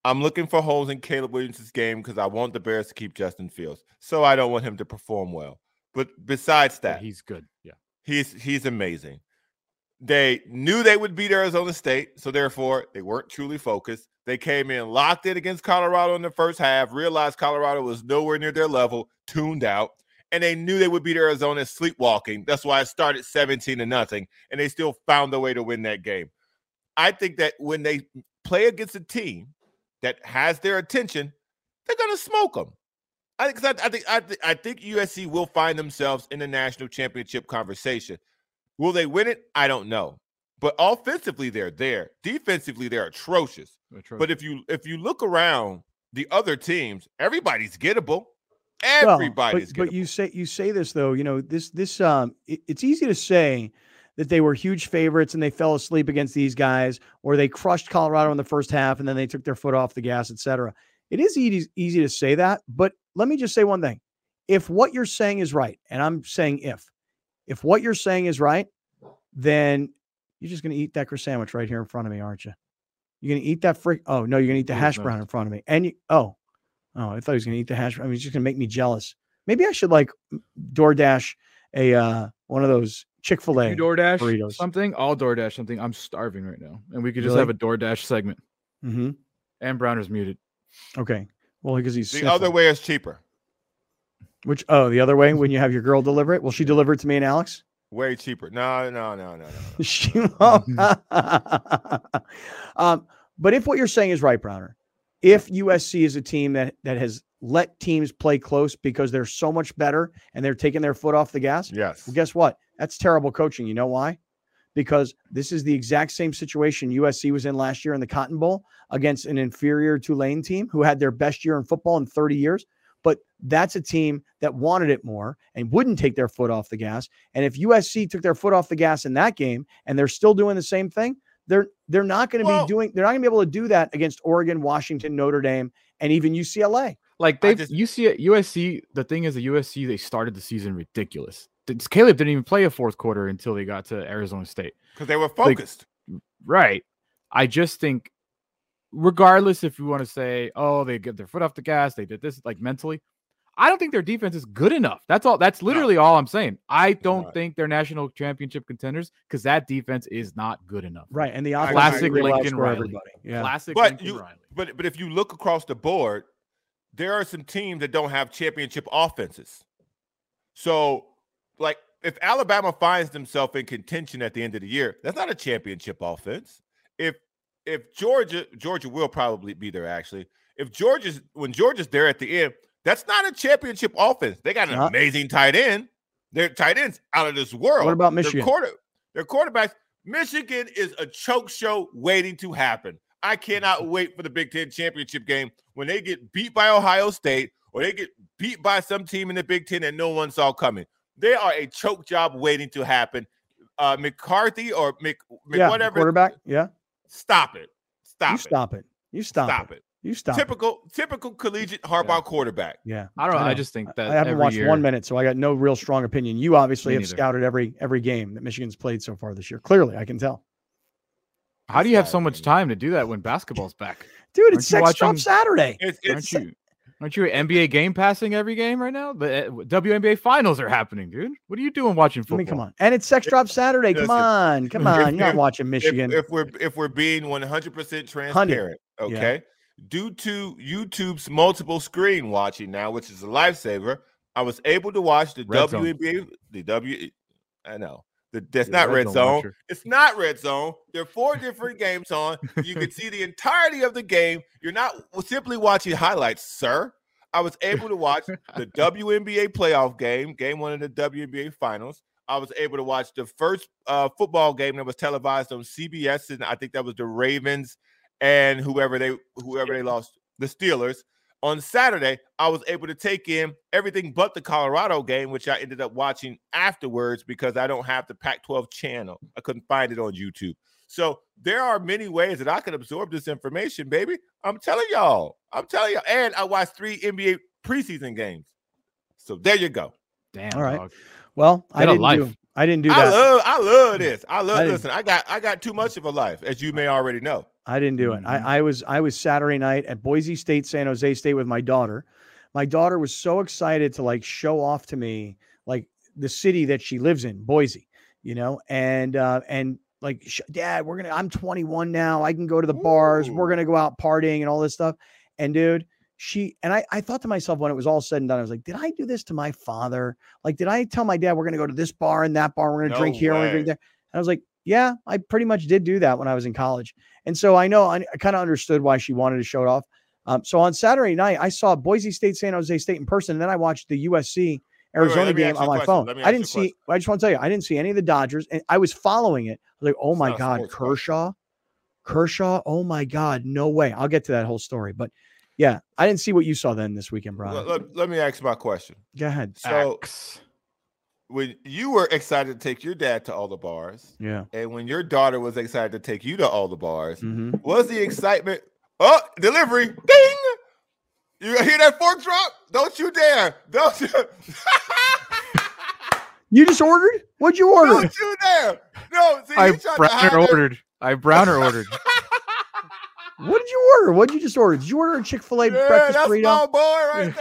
I'm looking for holes in Caleb Williams' game because I want the Bears to keep Justin Fields, so I don't want him to perform well. But besides that, yeah, he's good. Yeah, he's amazing. They knew they would beat Arizona State, so therefore they weren't truly focused. They came in, locked it against Colorado in the first half, realized Colorado was nowhere near their level, tuned out, and they knew they would beat Arizona sleepwalking. That's why it started 17-0, and they still found a way to win that game. I think that when they play against a team that has their attention, they're going to smoke them. I think USC will find themselves in the national championship conversation. Will they win it? I don't know. But offensively, they're there. Defensively, they're atrocious. But if you look around the other teams, everybody's gettable. Everybody's gettable. But you say this though, you know, it's easy to say that they were huge favorites and they fell asleep against these guys, or they crushed Colorado in the first half and then they took their foot off the gas, etc. It is easy to say that, but let me just say one thing. If what you're saying is right, and I'm saying if what you're saying is right, then you're just going to eat that croissant sandwich right here in front of me, aren't you? You're going to eat that Oh, no, you're going to eat the hash brown in front of me. And you, oh, I thought he was going to eat the hash brown. I mean, it's just going to make me jealous. Maybe I should like DoorDash one of those Chick-fil-A DoorDash burritos. Something. I'll DoorDash something. I'm starving right now. And we could just have a DoorDash segment. Mm-hmm. And Browner's muted. Okay. Well, because he's sniffling. Other way is cheaper. Which, the other way, when you have your girl deliver it? Will she deliver it to me and Alex? Way cheaper. No. She won't. But if what you're saying is right, Browner, if USC is a team that has let teams play close because they're so much better and they're taking their foot off the gas, yes. Well, guess what? That's terrible coaching. You know why? Because this is the exact same situation USC was in last year in the Cotton Bowl against an inferior Tulane team who had their best year in football in 30 years. But that's a team that wanted it more and wouldn't take their foot off the gas. And if USC took their foot off the gas in that game and they're still doing the same thing, they're not going to be doing. They're not going to be able to do that against Oregon, Washington, Notre Dame, and even UCLA. Like USC. The thing is, the USC they started the season ridiculous. Caleb didn't even play a fourth quarter until they got to Arizona State because they were focused. Like, right. I just think. Regardless if you want to say, oh, they get their foot off the gas, they did this, like mentally, I don't think their defense is good enough. That's all. That's literally all I'm saying. I don't think they're national championship contenders because that defense is not good enough. Right, and the classic Lincoln Riley. Yeah. Classic Lincoln Riley. But if you look across the board, there are some teams that don't have championship offenses. So, like, if Alabama finds themselves in contention at the end of the year, that's not a championship offense. If Georgia will probably be there, actually. When Georgia's there at the end, that's not a championship offense. They got an amazing tight end. Their tight end's out of this world. What about Michigan? Their quarterbacks. Michigan is a choke show waiting to happen. I cannot wait for the Big Ten championship game when they get beat by Ohio State or they get beat by some team in the Big Ten that no one saw coming. They are a choke job waiting to happen. McCarthy or whatever. Quarterback, yeah. Stop it. Stop it. Stop it. You stop it. You stop it. Typical collegiate Harbaugh quarterback. Yeah. I don't know. I just think that I haven't watched 1 minute, so I got no real strong opinion. You obviously have scouted every game that Michigan's played so far this year. Clearly, I can tell. How do you have so much time to do that when basketball's back? Dude, it's sex drop Saturday. Aren't you NBA game passing every game right now? The WNBA finals are happening, dude. What are you doing watching football? I mean, come on. And it's sex drop Saturday. Come on. You're not watching Michigan. If we're being 100% transparent, okay? Yeah. Due to YouTube's multiple screen watching now, which is a lifesaver, I was able to watch the WNBA. I know. That's not Red Zone. It's not Red Zone. There are 4 different games on. You can see the entirety of the game. You're not simply watching highlights, sir. I was able to watch the WNBA playoff game, game 1 of the WNBA finals. I was able to watch the first football game that was televised on CBS, and I think that was the Ravens and whoever they lost, the Steelers. on Saturday, I was able to take in everything but the Colorado game, which I ended up watching afterwards because I don't have the Pac-12 channel. I couldn't find it on YouTube. So there are many ways that I can absorb this information, baby. I'm telling y'all. I'm telling y'all. And I watched 3 NBA preseason games. So there you go. Damn. All right. Dog. Well, I didn't do that. I love this. Listen, I got too much of a life, as you may already know. I didn't do it. I was Saturday night at Boise State, San Jose State with my daughter. My daughter was so excited to like show off to me, like the city that she lives in, Boise, you know, and like, Dad, I'm 21 now. I can go to the bars. We're going to go out partying and all this stuff. And dude, I thought to myself when it was all said and done, I was like, did I do this to my father? Like, did I tell my dad we're going to go to this bar and that bar, we're going to drink here, we're going to drink there? And I was like, yeah, I pretty much did do that when I was in college. And so I know I kind of understood why she wanted to show it off. So on Saturday night, I saw Boise State, San Jose State in person. And then I watched the USC Arizona game on my phone. I just want to tell you, I didn't see any of the Dodgers. And I was following it. I was like, oh my God, Kershaw. Oh my God, no way. I'll get to that whole story. But yeah, I didn't see what you saw then this weekend, Brian. Let me ask my question. Go ahead. So when you were excited to take your dad to all the bars, yeah, and when your daughter was excited to take you to all the bars, was the excitement, oh, delivery, ding! You hear that fork drop? Don't you dare. Don't you? You just ordered? What'd you order? Don't you dare. No, see, I browner ordered. What did you order? What did you just order? Did you order a Chick-fil-A breakfast burrito? That's my boy right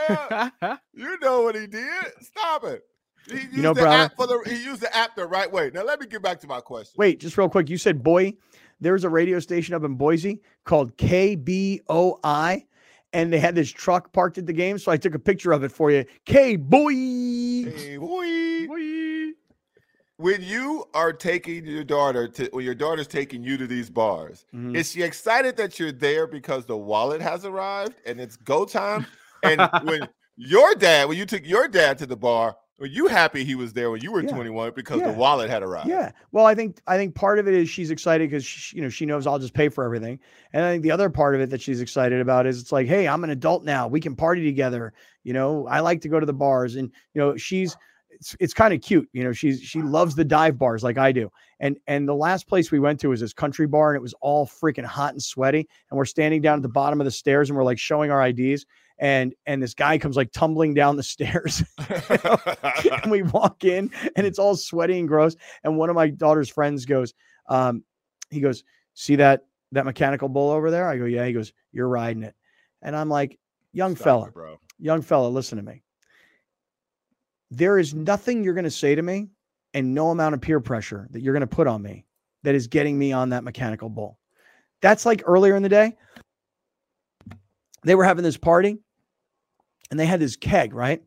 there. You know what he did. Stop it. He used the app the right way. Now, let me get back to my question. Wait, just real quick. You said boy. There's a radio station up in Boise called KBOI, and they had this truck parked at the game, so I took a picture of it for you. K-boy. When you are taking your daughter when your daughter's taking you to these bars, is she excited that you're there because the wallet has arrived and it's go time? And when you took your dad to the bar, were you happy he was there when you were 21 because the wallet had arrived? Yeah. Well, I think part of it is she's excited because she knows I'll just pay for everything. And I think the other part of it that she's excited about is it's like, hey, I'm an adult now. We can party together. You know, I like to go to the bars, and it's kind of cute. You know, she loves the dive bars like I do. And the last place we went to was this country bar, and it was all freaking hot and sweaty. And we're standing down at the bottom of the stairs, and we're like showing our IDs. And this guy comes like tumbling down the stairs and we walk in and it's all sweaty and gross. And one of my daughter's friends goes, see that mechanical bull over there? I go, yeah. He goes, you're riding it. And I'm like, young fella, listen to me. There is nothing you're going to say to me and no amount of peer pressure that you're going to put on me that is getting me on that mechanical bull. That's like earlier in the day. They were having this party. And they had this keg, right?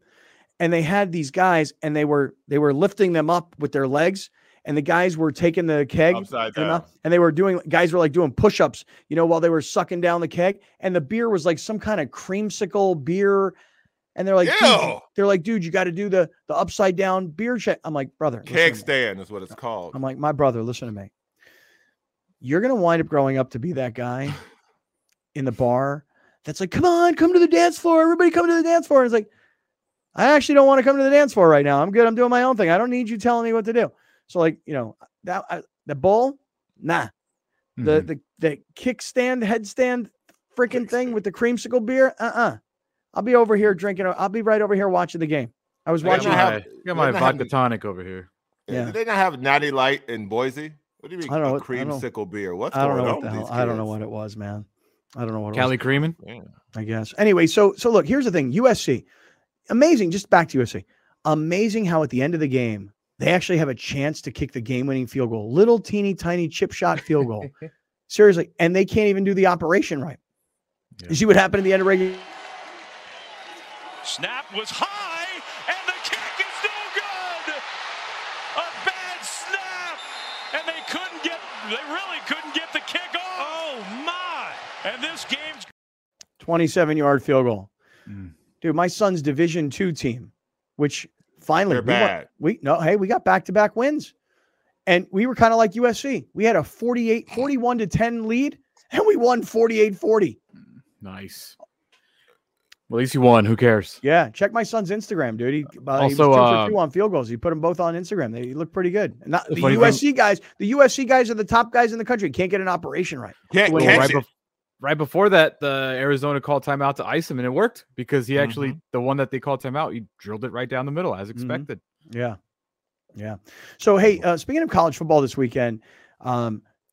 And they had these guys, and they were lifting them up with their legs, and the guys were taking the keg upside down. And guys were like doing push-ups, while they were sucking down the keg, and the beer was like some kind of creamsicle beer. And they're like, dude, you got to do the upside down beer check. I'm like, brother, keg stand is what it's called. I'm like, my brother, listen to me. You're going to wind up growing up to be that guy in the bar that's like, come on, come to the dance floor. Everybody come to the dance floor. And it's like, I actually don't want to come to the dance floor right now. I'm good. I'm doing my own thing. I don't need you telling me what to do. So like, the bowl, nah. The kickstand, headstand, freaking thing with the creamsicle beer. I'll be over here drinking. I'll be right over here watching the game. I was watching. I got my vodka tonic over here. Yeah. Do they not have Natty Light in Boise? What do you mean creamsicle beer? What's going on with these kids? I don't know what it was, man. I don't know what Cali Creamin', I guess. Anyway, so look, here's the thing. USC, amazing. Just back to USC, amazing how at the end of the game they actually have a chance to kick the game-winning field goal, little teeny tiny chip shot field goal. Seriously, and they can't even do the operation right. Yeah. You see what happened at the end of regular? Snap was high, and the kick is no good. A bad snap, and they really couldn't get the kick off. Oh my! And this game's 27-yard field goal. Dude, my son's Division II team, which finally we got back-to-back wins. And we were kind of like USC. We had a 41 to 10 lead, and we won 48-40. Nice. At least you won. Who cares? Yeah. Check my son's Instagram, dude. He was 2 for 2 on field goals. He put them both on Instagram. They look pretty good. And not, the USC guys. The USC guys are the top guys in the country. Can't get an operation right. Right before that, the Arizona called timeout to ice him, and it worked because he actually, the one that they called timeout, he drilled it right down the middle as expected. Yeah. Yeah. So, hey, speaking of college football this weekend,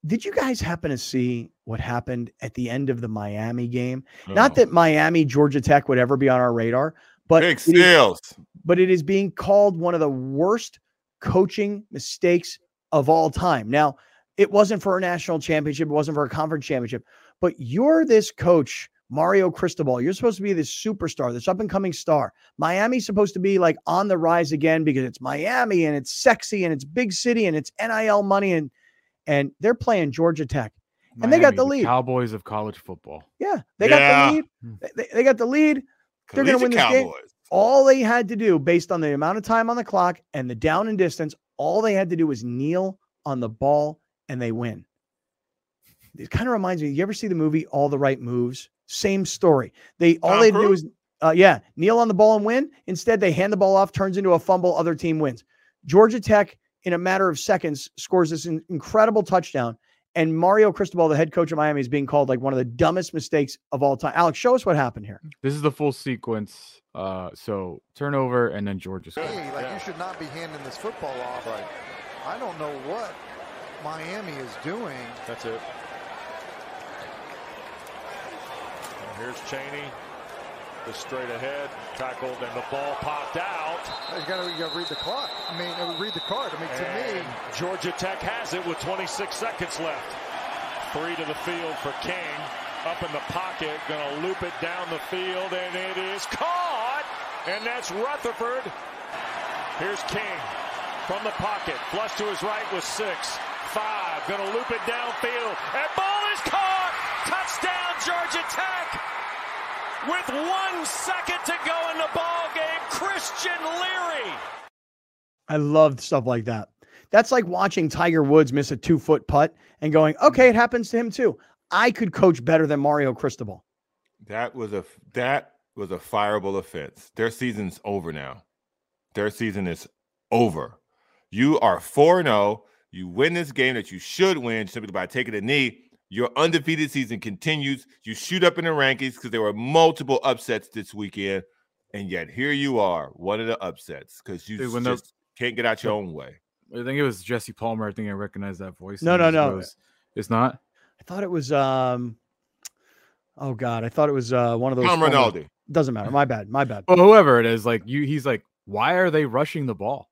did you guys happen to see what happened at the end of the Miami game? Oh. Not that Miami, Georgia Tech would ever be on our radar, but it is being called one of the worst coaching mistakes of all time. Now, it wasn't for a national championship. It wasn't for a conference championship, but you're this coach, Mario Cristobal. You're supposed to be this superstar, this up-and-coming star. Miami's supposed to be like on the rise again because it's Miami and it's sexy and it's big city and it's NIL money and they're playing Georgia Tech, and Miami, they got the lead. The Cowboys of college football. Yeah, they got the lead. They got the lead. They're going to win this game. All they had to do, based on the amount of time on the clock and the down and distance, all they had to do was kneel on the ball, and they win. It kind of reminds me. You ever see the movie All the Right Moves? Same story. They had to do is kneel on the ball and win. Instead, they hand the ball off, turns into a fumble, other team wins. Georgia Tech, in a matter of seconds, scores this incredible touchdown. And Mario Cristobal, the head coach of Miami, is being called like one of the dumbest mistakes of all time. Alex, show us what happened here. This is the full sequence. So turnover and then Georgia scores. Hey, you should not be handing this football off. Right. I don't know what Miami is doing. That's it. Well, here's Chaney. The straight ahead tackled and the ball popped out. You gotta read the clock. Read the card. To me, Georgia Tech has it with 26 seconds left. Three to the field for King. Up in the pocket, gonna loop it down the field, and it is caught. And that's Rutherford. Here's King from the pocket. Flush to his right with 6, 5. Gonna loop it downfield, and ball is caught. Touchdown, Georgia Tech. With 1 second to go in the ball game, Christian Leary. I loved stuff like that. That's like watching Tiger Woods miss a 2-foot putt and going, okay, it happens to him too. I could coach better than Mario Cristobal. That was a fireable offense. Their season's over now. Their season is over. You are 4-0. You win this game that you should win simply by taking a knee. Your undefeated season continues. You shoot up in the rankings because there were multiple upsets this weekend, and yet here you are, one of the upsets because you just can't get out your own way. I think it was Jesse Palmer. I think I recognize that voice. No. It's not. I thought it was. Oh God, I thought it was one of those. Tom Rinaldi. Doesn't matter. My bad. Well, whoever it is, he's like, why are they rushing the ball?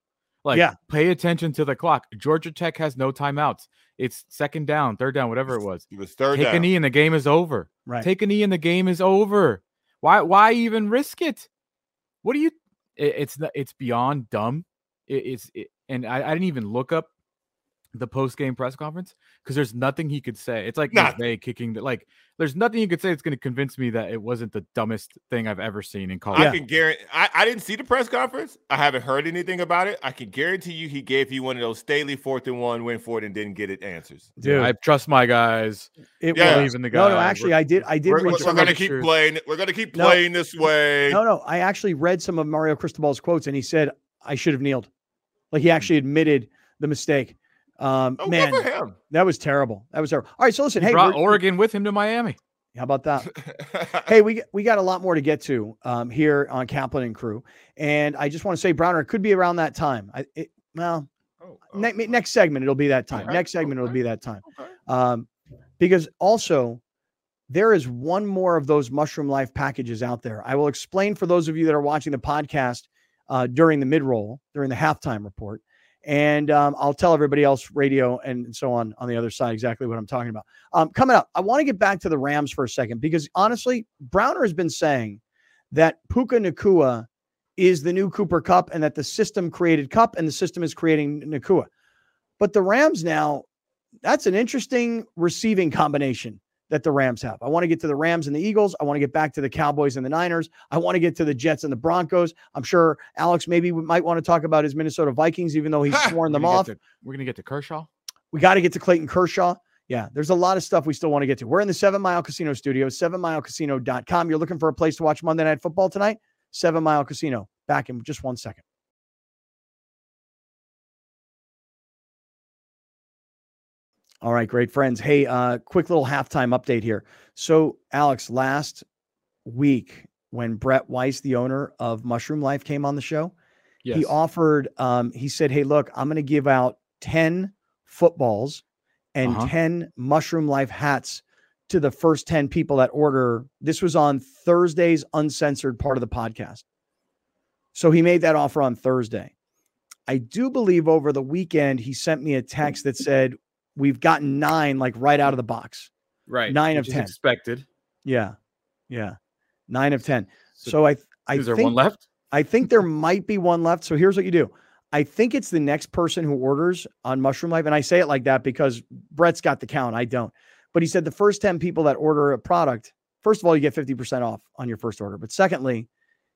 Pay attention to the clock. Georgia Tech has no timeouts. It's second down, third down, whatever it was. It was third down. Take a knee and the game is over. Right. Take a knee and the game is over. Why even risk it? What do you? It's beyond dumb. I didn't even look up the post game press conference because there's nothing he could say. It's like McVay kicking the There's nothing you could say that's going to convince me that it wasn't the dumbest thing I've ever seen in college. I can guarantee. I didn't see the press conference. I haven't heard anything about it. I can guarantee you he gave you one of those Staley 4th and 1, went for it and didn't get it answers. Dude, I trust my guys. It was even the guy. No, actually, I did. We're going to keep playing. We're going to keep playing this way. No. I actually read some of Mario Cristobal's quotes, and he said I should have kneeled. He actually admitted the mistake. Man, good for him. That was terrible. All right, so listen, he brought Oregon with him to Miami. How about that? Hey, we got a lot more to get to here on Kaplan and Crew, and I just want to say, Browner, it could be around that time. Next segment it'll be that time. Right. Next segment it'll be that time. Okay. Because also there is one more of those Mushroom Life packages out there. I will explain for those of you that are watching the podcast during the mid-roll, during the halftime report. And I'll tell everybody else, radio and so on the other side, exactly what I'm talking about. Coming up, I want to get back to the Rams for a second because, honestly, Browner has been saying that Puka Nacua is the new Cooper Kupp and that the system created Kupp and the system is creating Nacua. But the Rams now, that's an interesting receiving combination that the Rams have. I want to get to the Rams and the Eagles. I want to get back to the Cowboys and the Niners. I want to get to the Jets and the Broncos. I'm sure Alex might want to talk about his Minnesota Vikings, even though he's sworn them off. We're going to get to Kershaw. We got to get to Clayton Kershaw. Yeah, there's a lot of stuff we still want to get to. We're in the 7 Mile Casino studio, 7milecasino.com. You're looking for a place to watch Monday Night Football tonight? 7 Mile Casino. Back in just 1 second. All right, great friends. Hey, quick little halftime update here. So, Alex, last week when Brett Weiss, the owner of Mushroom Life, came on the show, yes, he offered, he said, hey, look, I'm going to give out 10 footballs and 10 Mushroom Life hats to the first 10 people that order. This was on Thursday's uncensored part of the podcast. So he made that offer on Thursday. I do believe over the weekend, he sent me a text that said, we've gotten 9, like right out of the box. Right. 9 of 10 expected. Yeah. Yeah. 9 of 10. So I think one left. I think there might be one left. So here's what you do. I think it's the next person who orders on Mushroom Life. And I say it like that because Brett's got the count. I don't, but he said the first 10 people that order a product, first of all, you get 50% off on your first order. But secondly,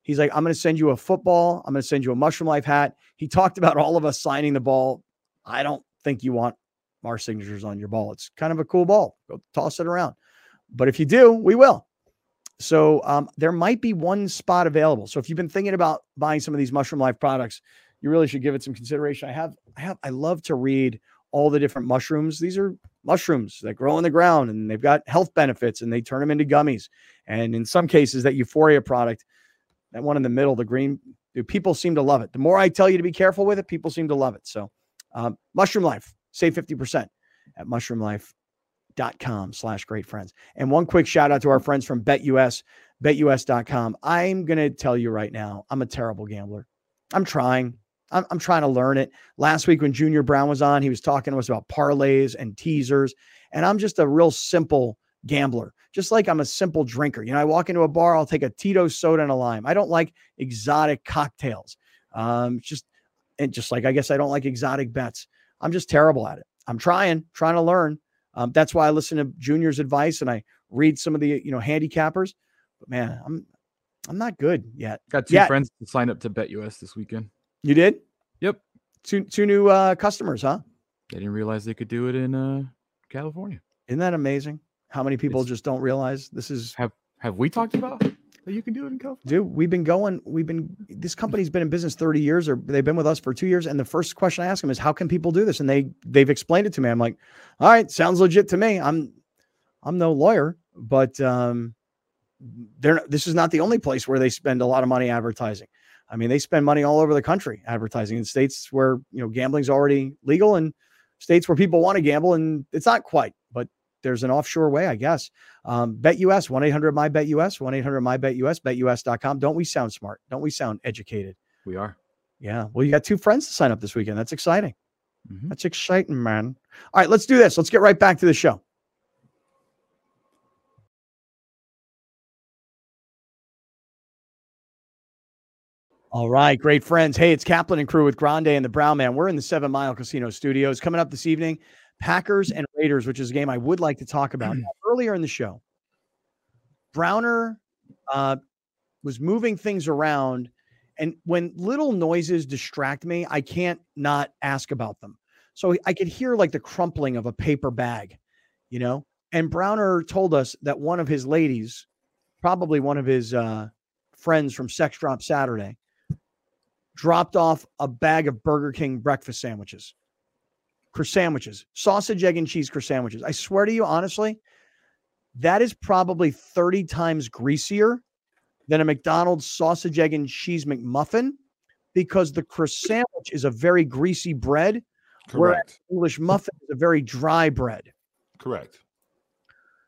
he's like, I'm going to send you a football. I'm going to send you a Mushroom Life hat. He talked about all of us signing the ball. I don't think you want our signatures on your ball. It's kind of a cool ball. Go toss it around. But if you do, we will. So there might be one spot available. So if you've been thinking about buying some of these Mushroom Life products, you really should give it some consideration. I love to read all the different mushrooms. These are mushrooms that grow in the ground and they've got health benefits and they turn them into gummies. And in some cases that Euphoria product, that one in the middle, the green, people seem to love it. The more I tell you to be careful with it, people seem to love it. So Mushroom Life. Save 50% at mushroomlife.com/greatfriends. And one quick shout out to our friends from BetUS, betus.com. I'm going to tell you right now, I'm a terrible gambler. I'm trying. I'm trying to learn it. Last week when Junior Brown was on, he was talking to us about parlays and teasers. And I'm just a real simple gambler, just like I'm a simple drinker. You know, I walk into a bar, I'll take a Tito's soda and a lime. I don't like exotic cocktails. Just like, I guess I don't like exotic bets. I'm just terrible at it. I'm trying to learn. That's why I listen to Junior's advice and I read some of the, handicappers, but man, I'm not good yet. Got two friends to sign up to BetUS this weekend. You did? Yep. Two new customers, huh? They didn't realize they could do it in California. Isn't that amazing? How many people just don't realize this is. Have we talked about that you can do it in California? Dude, this company's been in business 30 years or they've been with us for 2 years. And the first question I ask them is, how can people do this? And they've explained it to me. I'm like, all right, sounds legit to me. I'm no lawyer, but this is not the only place where they spend a lot of money advertising. I mean, they spend money all over the country advertising in states where, gambling's already legal and states where people want to gamble and it's not quite, but there's an offshore way, I guess. BetUS, 1-800-MY-BETUS, 1-800-MY-BETUS, BetUS.com. Don't we sound smart? Don't we sound educated? We are. Yeah. Well, you got two friends to sign up this weekend. That's exciting. Mm-hmm. That's exciting, man. All right, let's do this. Let's get right back to the show. All right, great friends. Hey, it's Kaplan and crew with Grande and the Brown Man. We're in the 7 Mile Casino Studios. Coming up this evening, Packers and Raiders, which is a game I would like to talk about. Now, earlier in the show, Browner was moving things around, and when little noises distract me, I can't not ask about them. So I could hear like the crumpling of a paper bag, and Browner told us that one of his ladies, probably one of his friends from Sex Drop Saturday, dropped off a bag of Burger King breakfast sandwiches. Sausage, egg, and cheese croissant sandwiches. I swear to you, honestly, that is probably 30 times greasier than a McDonald's sausage, egg, and cheese McMuffin because the croissant sandwich is a very greasy bread, correct, whereas English muffin is a very dry bread. Correct.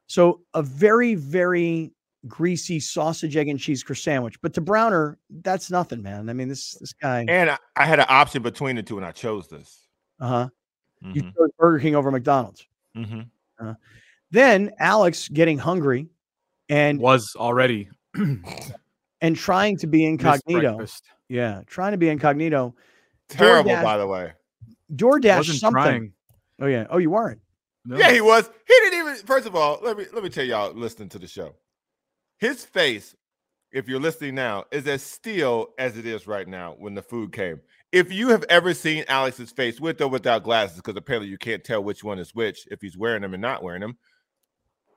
So a very, very greasy sausage, egg, and cheese croissant sandwich. But to Browner, that's nothing, man. I mean, this guy. And I had an option between the two, and I chose this. Uh-huh. You chose Burger King over McDonald's. Mm-hmm. Then Alex getting hungry and was already and trying to be incognito. Yeah, trying to be incognito. Terrible, DoorDash, by the way. DoorDash wasn't something. Trying. Oh yeah. Oh, you weren't. No. Yeah, he was. He didn't even. First of all, let me tell y'all listening to the show. His face, if you're listening now, is as still as it is right now when the food came. If you have ever seen Alex's face with or without glasses, because apparently you can't tell which one is which if he's wearing them and not wearing them,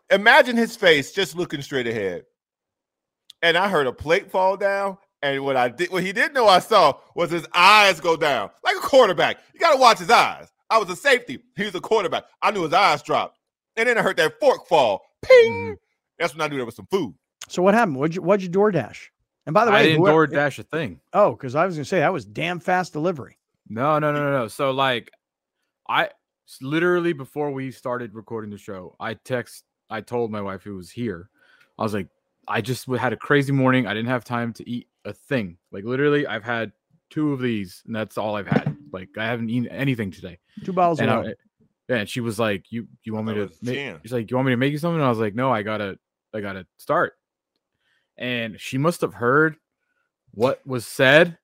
imagine his face just looking straight ahead. And I heard a plate fall down, and what he didn't know I saw was his eyes go down like a quarterback. You got to watch his eyes. I was a safety. He was a quarterback. I knew his eyes dropped. And then I heard that fork fall. Ping. Mm-hmm. That's when I knew there was some food. So what happened? What'd you DoorDash? And by the way, I didn't DoorDash a thing. Oh, because I was going to say that was damn fast delivery. No. So like, I literally before we started recording the show, I told my wife who was here. I was like, I just had a crazy morning. I didn't have time to eat a thing. Like literally, I've had two of these, and that's all I've had. Like I haven't eaten anything today. 2 bottles of wine. Yeah, and she was like, "You want me to?" She's like, "You want me to make you something?" And I was like, "No, I gotta start." And she must have heard what was said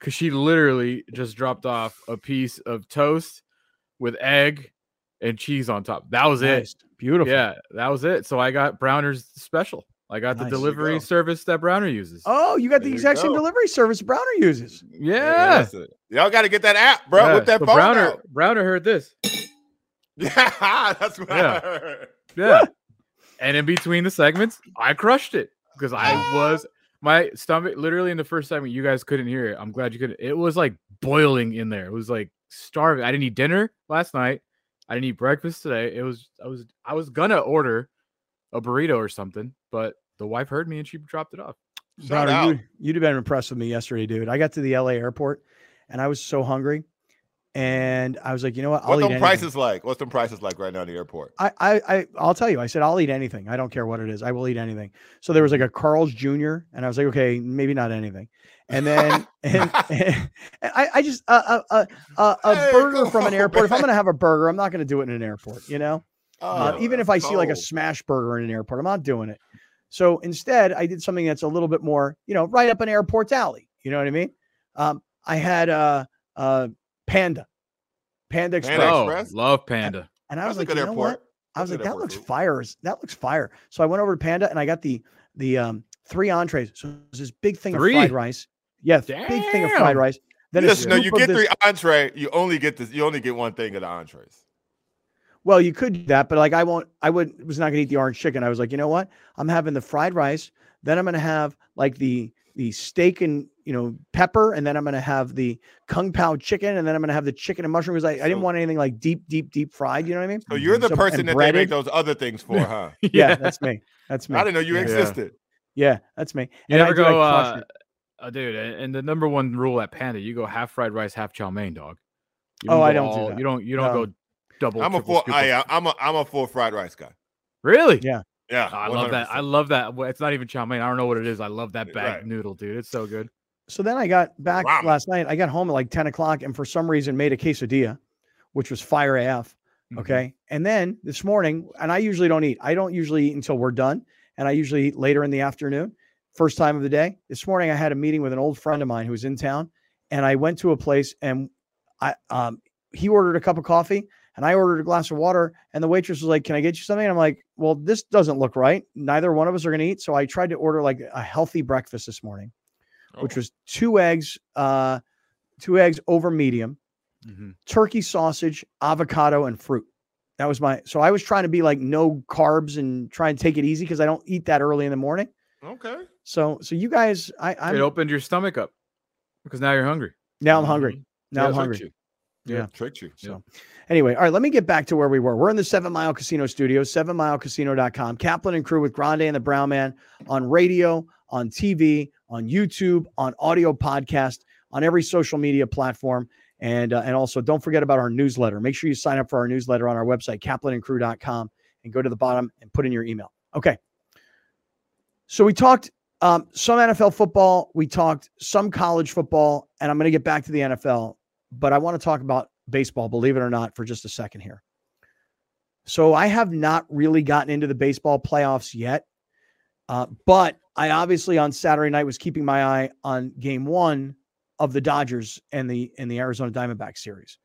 because she literally just dropped off a piece of toast with egg and cheese on top. That was nice. It. Beautiful. Yeah, that was it. So I got Browner's special. I got the delivery service that Browner uses. Oh, you got the exact same delivery service Browner uses. Yeah. Y'all got to get that app, bro, with that phone. Browner heard this. Yeah, that's what I heard. Yeah. And in between the segments, I crushed it. Because my stomach literally in the first segment, you guys couldn't hear it. I'm glad you couldn't. It was like boiling in there. It was like starving. I didn't eat dinner last night. I didn't eat breakfast today. I was gonna order a burrito or something, but the wife heard me and she dropped it off. Browner, you'd have been impressed with me yesterday, dude. I got to the LA airport and I was so hungry. And I was like, you know what? What's the prices like right now at the airport? I'll tell you. I said, I'll eat anything. I don't care what it is. I will eat anything. So there was like a Carl's Jr. And I was like, okay, maybe not anything. And then and I just a burger from an airport. If I'm going to have a burger, I'm not going to do it in an airport, you know? Even if I see like a smash burger in an airport, I'm not doing it. So instead I did something that's a little bit more, you know, right up an airport's alley. You know what I mean? I had Panda Express. Love Panda. And I was like, you know what? I was like, that looks fire. That looks fire. So I went over to Panda and I got the 3 entrees. So it was this big thing of fried rice. Yeah, big thing of fried rice. Then you get 3 entrees. You only get 1 thing of the entrees. Well, you could do that, but like I was not gonna eat the orange chicken. I was like, you know what? I'm having the fried rice. Then I'm gonna have like the steak and pepper, and then I'm gonna have the kung pao chicken, and then I'm gonna have the chicken and mushroom because I didn't want anything like deep fried. You know what I mean? So you're the person that breaded. They make those other things for, huh? Yeah, that's me. I didn't know you existed. Yeah, that's me. You never go, dude. And the number one rule at Panda, you go half fried rice, half chow mein, dog. I don't do that. You don't go double. I'm a full fried rice guy. Really? Yeah. Yeah, I love that. It's not even chow mein. I don't know what it is. I love that bag noodle, dude. It's so good. So then I got back last night. I got home at like 10 o'clock and for some reason made a quesadilla, which was fire AF. Okay. And then this morning, and I don't usually eat until we're done. And I usually eat later in the afternoon, first time of the day. This morning, I had a meeting with an old friend of mine who was in town and I went to a place and he ordered a cup of coffee and I ordered a glass of water and the waitress was like, can I get you something? And I'm like, well, this doesn't look right. Neither one of us are going to eat. So I tried to order like a healthy breakfast this morning. Which was 2 eggs, over medium, turkey sausage, avocado, and fruit. That was so I was trying to be like no carbs and try and take it easy because I don't eat that early in the morning. Okay. So you guys, it opened your stomach up because now you're hungry. Now I'm hungry. I'm hungry. Tricked you. So anyway, all right, let me get back to where we were. We're in the 7 Mile Casino studio, 7milecasino.com. Kaplan and crew with Grande and the Brown Man on radio, on TV, on YouTube, on audio podcast, on every social media platform. And also don't forget about our newsletter. Make sure you sign up for our newsletter on our website, kaplanandcrew.com, and go to the bottom and put in your email. Okay. So we talked some NFL football. We talked some college football, and I'm going to get back to the NFL, but I want to talk about baseball, believe it or not, for just a second here. So I have not really gotten into the baseball playoffs yet, but I obviously on Saturday night was keeping my eye on Game 1 of the Dodgers and the Arizona Diamondbacks series.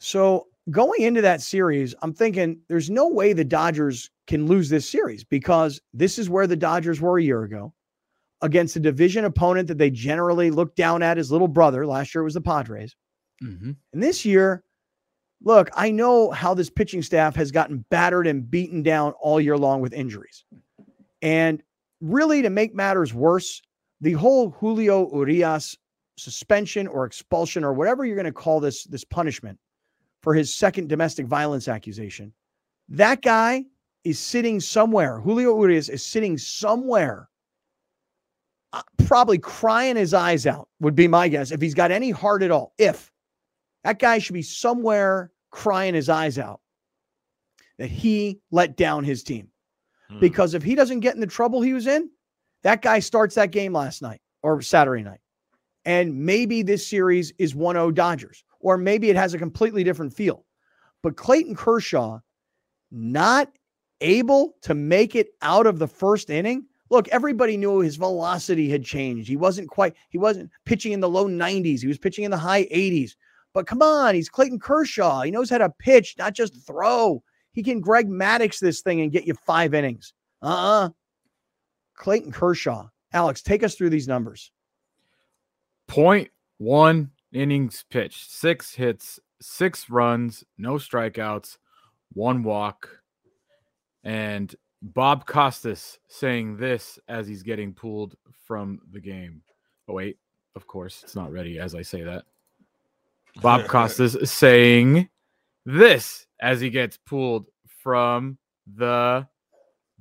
So going into that series, I'm thinking there's no way the Dodgers can lose this series because this is where the Dodgers were a year ago. against a division opponent that they generally look down at, his little brother. Last year it was the Padres. Mm-hmm. And this year, look, I know how this pitching staff has gotten battered and beaten down all year long with injuries. And really, to make matters worse, the whole Julio Urias suspension or expulsion or whatever you're going to call this punishment for his second domestic violence accusation, that guy is sitting somewhere. Julio Urias is sitting somewhere, probably crying his eyes out, would be my guess, if he's got any heart at all. If that guy should be somewhere crying his eyes out that he let down his team. Because if he doesn't get in the trouble he was in, that guy starts that game last night or Saturday night. And maybe this series is 1-0 Dodgers, or maybe it has a completely different feel. But Clayton Kershaw not able to make it out of the first inning. Look, everybody knew his velocity had changed. He wasn't pitching in the low 90s. He was pitching in the high 80s. But come on, he's Clayton Kershaw. He knows how to pitch, not just throw. He can Greg Maddux this thing and get you 5 innings. Clayton Kershaw. Alex, take us through these numbers. 0.1 innings pitched, 6 hits, 6 runs, no strikeouts, 1 walk. And Bob Costas saying this as he's getting pulled from the game. Oh, wait. Of course, it's not ready as I say that. Bob Costas saying this as he gets pulled from the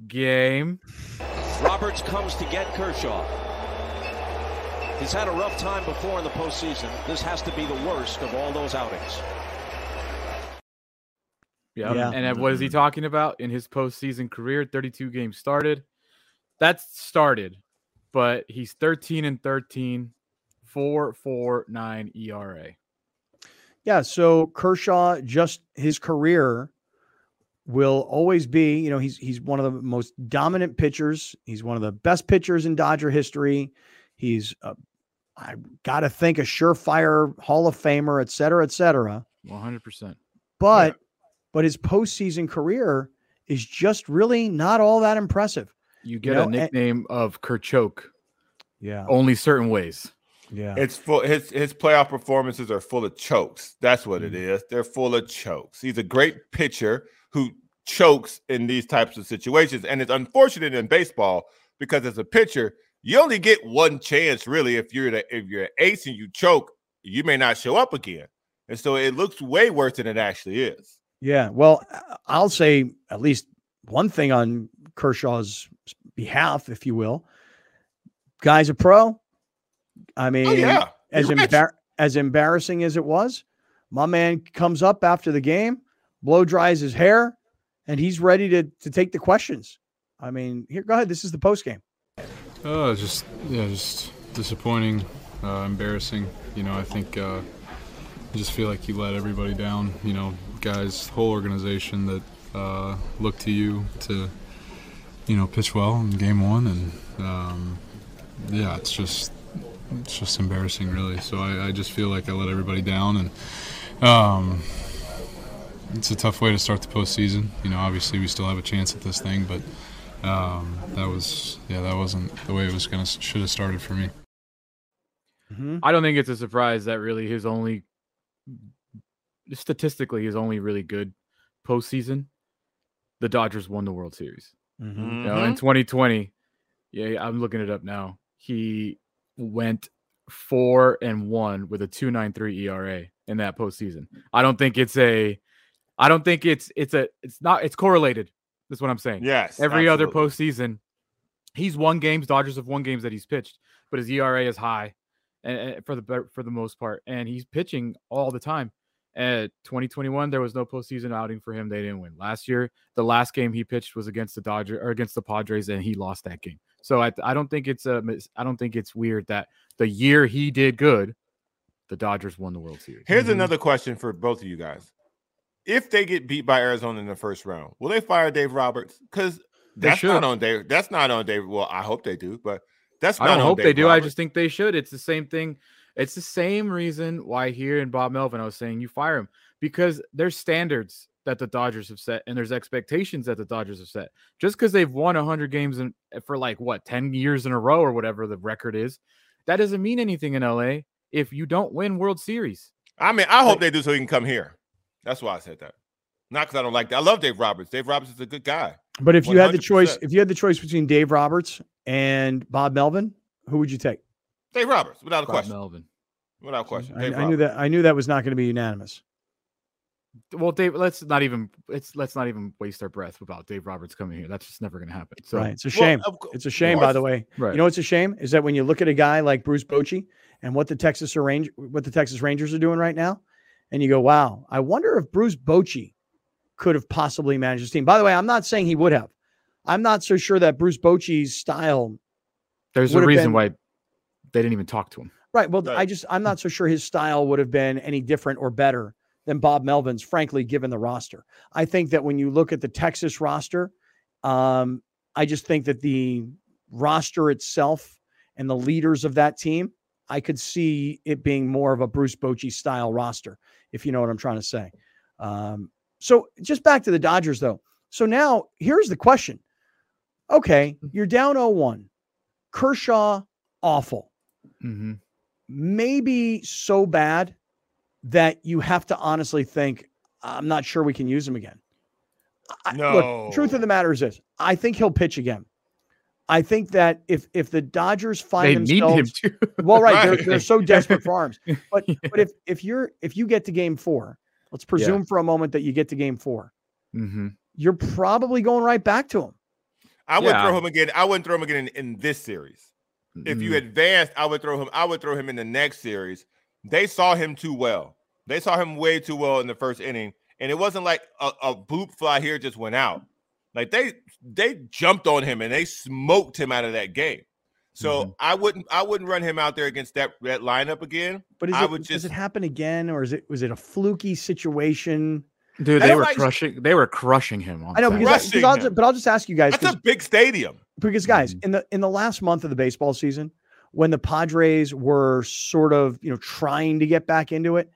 game. Roberts comes to get Kershaw. He's had a rough time before in the postseason. This has to be the worst of all those outings. Yeah. And what is he talking about? In his postseason career, 32 games started. That's started, but he's 13-13, 4.49 ERA. Yeah, so Kershaw, just his career will always be, you know, he's one of the most dominant pitchers. He's one of the best pitchers in Dodger history. He's, I got to think, a surefire Hall of Famer, et cetera, et cetera. 100%. But his postseason career is just really not all that impressive. You get a nickname of Kerchoke. Yeah. Only certain ways. Yeah, it's full. His playoff performances are full of chokes. That's what it is. They're full of chokes. He's a great pitcher who chokes in these types of situations, and it's unfortunate in baseball because as a pitcher, you only get one chance really. If you're an ace and you choke, you may not show up again, and so it looks way worse than it actually is. Yeah, well, I'll say at least one thing on Kershaw's behalf, if you will. Guy's a pro. I mean, oh, yeah. as embarrassing as it was, my man comes up after the game, blow dries his hair, and he's ready to take the questions. I mean, here, go ahead. This is the post game. Just disappointing, embarrassing. You know, I think I just feel like you let everybody down. You know, guys, whole organization that looked to you to, you know, pitch well in game one, and yeah, it's just. It's just embarrassing, really. So I just feel like I let everybody down, and it's a tough way to start the postseason. You know, obviously we still have a chance at this thing, but that wasn't the way it was should have started for me. I don't think it's a surprise that really statistically his only really good postseason, the Dodgers won the World Series. You know, in 2020, yeah, I'm looking it up now. He went 4-1 with a 2.93 ERA in that postseason. It's correlated. That's what I'm saying. Yes. Every other postseason, he's won games. Dodgers have won games that he's pitched, but his ERA is high, and for the most part, and he's pitching all the time. 2021, there was no postseason outing for him. They didn't win last year. The last game he pitched was against the Dodgers or against the Padres, and he lost that game. So I don't think it's weird that the year he did good, the Dodgers won the World Series. Here's another question for both of you guys: if they get beat by Arizona in the first round, will they fire Dave Roberts? Because that's not on Dave. That's not on Dave. Well, I hope they do, but that's not on Dave. I don't hope they do. I just think they should. It's the same thing. It's the same reason why here in Bob Melvin I was saying you fire him, because there's standards that the Dodgers have set, and there's expectations that the Dodgers have set. Just because they've won 100 games for like, what, 10 years in a row or whatever the record is, that doesn't mean anything in L.A. if you don't win World Series. I mean, I hope they do so he can come here. That's why I said that. Not because I don't like that. I love Dave Roberts. Dave Roberts is a good guy. But if 100%. You had the choice, if you had the choice between Dave Roberts and Bob Melvin, who would you take? Dave Roberts, without a question. Melvin. Without question. I knew that. I knew that was not going to be unanimous. Well, Dave, let's not even waste our breath about Dave Roberts coming here. That's just never going to happen. So right. It's a shame. Well, it's a shame, by the way. Right. You know, it's a shame is that when you look at a guy like Bruce Bochy and what the Texas Rangers are doing right now, and you go, wow, I wonder if Bruce Bochy could have possibly managed this team. By the way, I'm not saying he would have. I'm not so sure that Bruce Bochy's style. There's a reason why they didn't even talk to him. Right. Well, right. I'm not so sure his style would have been any different or better than Bob Melvin's, frankly, given the roster. I think that when you look at the Texas roster, I just think that the roster itself and the leaders of that team, I could see it being more of a Bruce Bochy style roster, if you know what I'm trying to say. So just back to the Dodgers, though. So now here's the question. Okay, you're down 0-1. Kershaw, awful. Mm-hmm. Maybe so bad that you have to honestly think, I'm not sure we can use him again. Look, truth of the matter is this. I think he'll pitch again. I think that if the Dodgers find themselves, need him too. Well, right, they're so desperate for arms. But yeah. But if you get to Game 4, let's presume for a moment that you get to Game 4, mm-hmm. You're probably going right back to him. I wouldn't throw him again in this series. If you advanced, I would throw him in the next series. They saw him too well. They saw him way too well in the first inning. And it wasn't like a boop fly here just went out. Like they jumped on him and they smoked him out of that game. So I wouldn't run him out there against that lineup again. But does it happen again, or was it a fluky situation? Dude, they were crushing him on. I know, but I'll just ask you guys. That's a big stadium. Because guys, in the last month of the baseball season, when the Padres were sort of, trying to get back into it,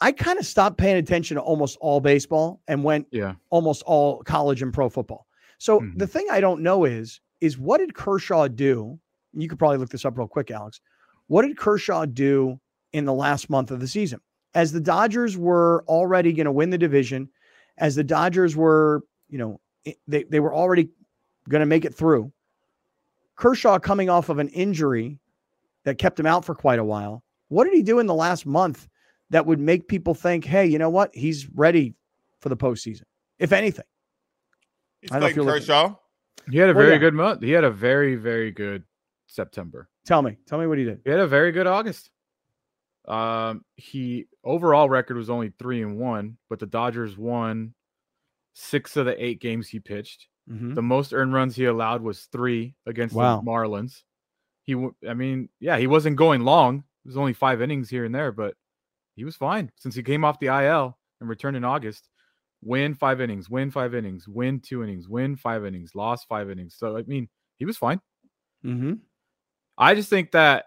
I kind of stopped paying attention to almost all baseball and went almost all college and pro football. So the thing I don't know is what did Kershaw do? You could probably look this up real quick, Alex. What did Kershaw do in the last month of the season? As the Dodgers were already going to win the division, as the Dodgers were, they were already going to make it through. Kershaw coming off of an injury that kept him out for quite a while. What did he do in the last month that would make people think, hey, you know what? He's ready for the postseason, if anything. It's like Kershaw. He had a very good month. He had a very, very good September. Tell me what he did. He had a very good August. He overall record was only 3-1, but the Dodgers won 6 of the 8 games he pitched. Mm-hmm. The most earned runs he allowed was 3 against the Marlins. He wasn't going long. It was only 5 innings here and there, but he was fine since he came off the IL and returned in August. Win 5 innings, win 5 innings, win 2 innings, win 5 innings, lost 5 innings. So, he was fine. Mm-hmm. I just think that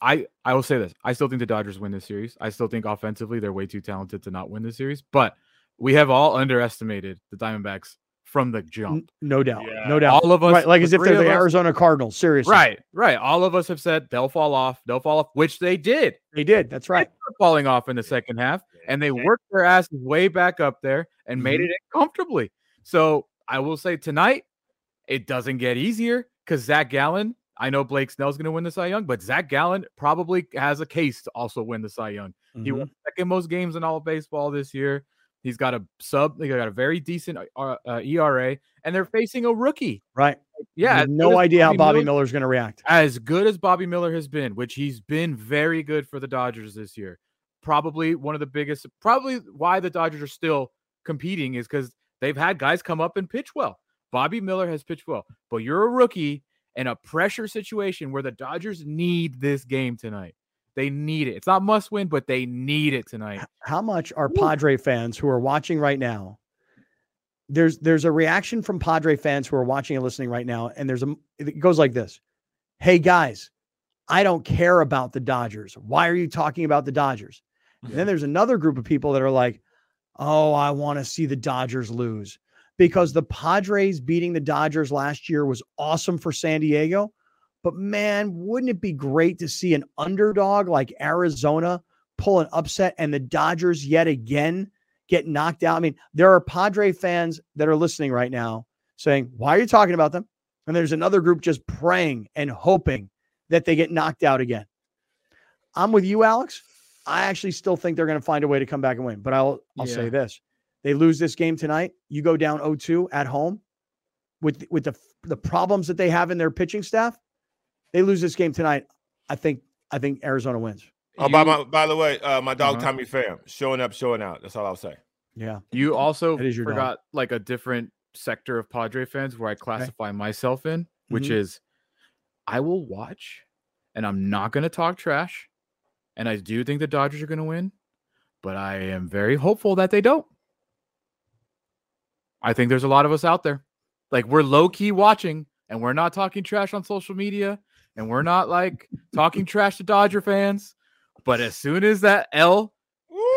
I will say this. I still think the Dodgers win this series. I still think offensively they're way too talented to not win this series, but we have all underestimated the Diamondbacks from the jump. No doubt. Yeah. No doubt. All of us. Right, like as if they're the Arizona Cardinals. Seriously. Right. Right. All of us have said they'll fall off. They'll fall off, which they did. They did. That's right. They were falling off in the second half, and they worked their asses way back up there and made it in comfortably. So I will say tonight, it doesn't get easier because Zach Gallen, I know Blake Snell's going to win the Cy Young, but Zach Gallen probably has a case to also win the Cy Young. Mm-hmm. He won the second most games in all of baseball this year. He's got a very decent ERA, and they're facing a rookie. Right. Yeah. No idea how Bobby Miller's going to react. As good as Bobby Miller has been, which he's been very good for the Dodgers this year. Probably one of the biggest, why the Dodgers are still competing is because they've had guys come up and pitch well. Bobby Miller has pitched well, but you're a rookie in a pressure situation where the Dodgers need this game tonight. They need it. It's not must win, but they need it tonight. How much are Padre fans who are watching right now? There's a reaction from Padre fans who are watching and listening right now. And it goes like this. Hey guys, I don't care about the Dodgers. Why are you talking about the Dodgers? And then there's another group of people that are like, oh, I want to see the Dodgers lose because the Padres beating the Dodgers last year was awesome for San Diego. But man, wouldn't it be great to see an underdog like Arizona pull an upset and the Dodgers yet again get knocked out? I mean, there are Padre fans that are listening right now saying, why are you talking about them? And there's another group just praying and hoping that they get knocked out again. I'm with you, Alex. I actually still think they're going to find a way to come back and win. But I'll say this. They lose this game tonight. You go down 0-2 at home with the problems that they have in their pitching staff. They lose this game tonight. I think Arizona wins. Oh, by the way, my dog Tommy Pham, showing up, showing out. That's all I'll say. Yeah. You also forgot dog. Like a different sector of Padre fans where I classify myself in, which is I will watch and I'm not going to talk trash. And I do think the Dodgers are going to win, but I am very hopeful that they don't. I think there's a lot of us out there. Like, we're low key watching and we're not talking trash on social media and we're not like talking trash to Dodger fans. But as soon as that L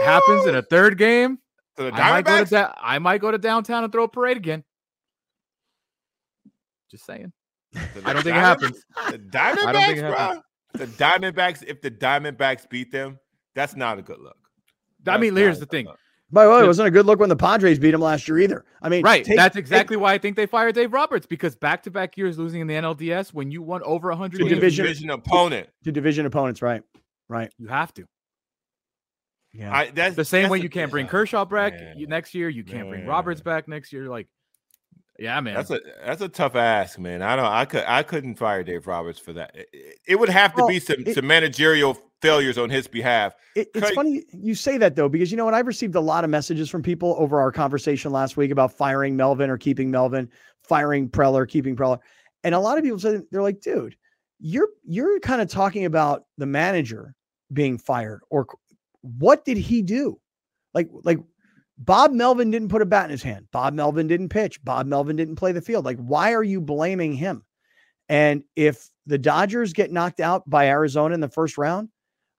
happens in a third game, so the Diamondbacks, I might go to downtown and throw a parade again. Just saying. I don't think it happens. The Diamondbacks, bro. The Diamondbacks, if the Diamondbacks beat them, that's not a good look. That's here's the thing. By the way, it wasn't a good look when the Padres beat them last year either. I mean, right. That's exactly why I think they fired Dave Roberts, because back-to-back years losing in the NLDS when you won over 100 to division opponent. To division opponents, right. Right. You have to. Yeah. That's the same way you can't bring Kershaw back next year. You can't bring Roberts back next year. Like, yeah, man. That's a tough ask, man. I couldn't fire Dave Roberts for that. It would have to be some managerial failures on his behalf. It's funny you say that though, because you know what? I've received a lot of messages from people over our conversation last week about firing Melvin or keeping Melvin, firing Preller, keeping Preller. And a lot of people said, they're like, dude, you're kind of talking about the manager being fired, or what did he do? Like Bob Melvin didn't put a bat in his hand. Bob Melvin didn't pitch. Bob Melvin didn't play the field. Like, why are you blaming him? And if the Dodgers get knocked out by Arizona in the first round,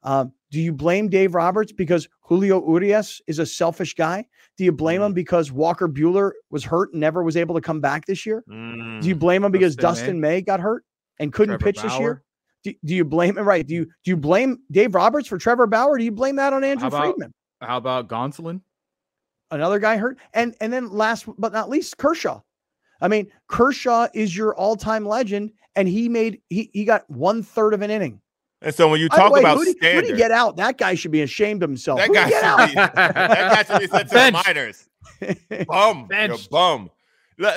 do you blame Dave Roberts because Julio Urias is a selfish guy? Do you blame him because Walker Buehler was hurt and never was able to come back this year? Do you blame him because Dustin May got hurt and couldn't pitch Bauer this year? Do you blame him? Right. Do you blame Dave Roberts for Trevor Bauer? Do you blame that on Andrew Friedman? How about Gonsolin? Another guy hurt. And then last but not least, Kershaw. I mean, Kershaw is your all-time legend, and he got 1/3 of an inning. And so when you talk about standard, who did get out? That guy should be ashamed of himself. That guy should be sent to the minors. Bum. You're bum.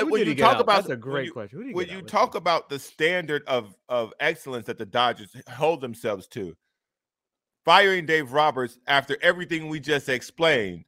When you talk about, that's a great question. When you talk about the standard of excellence that the Dodgers hold themselves to, firing Dave Roberts after everything we just explained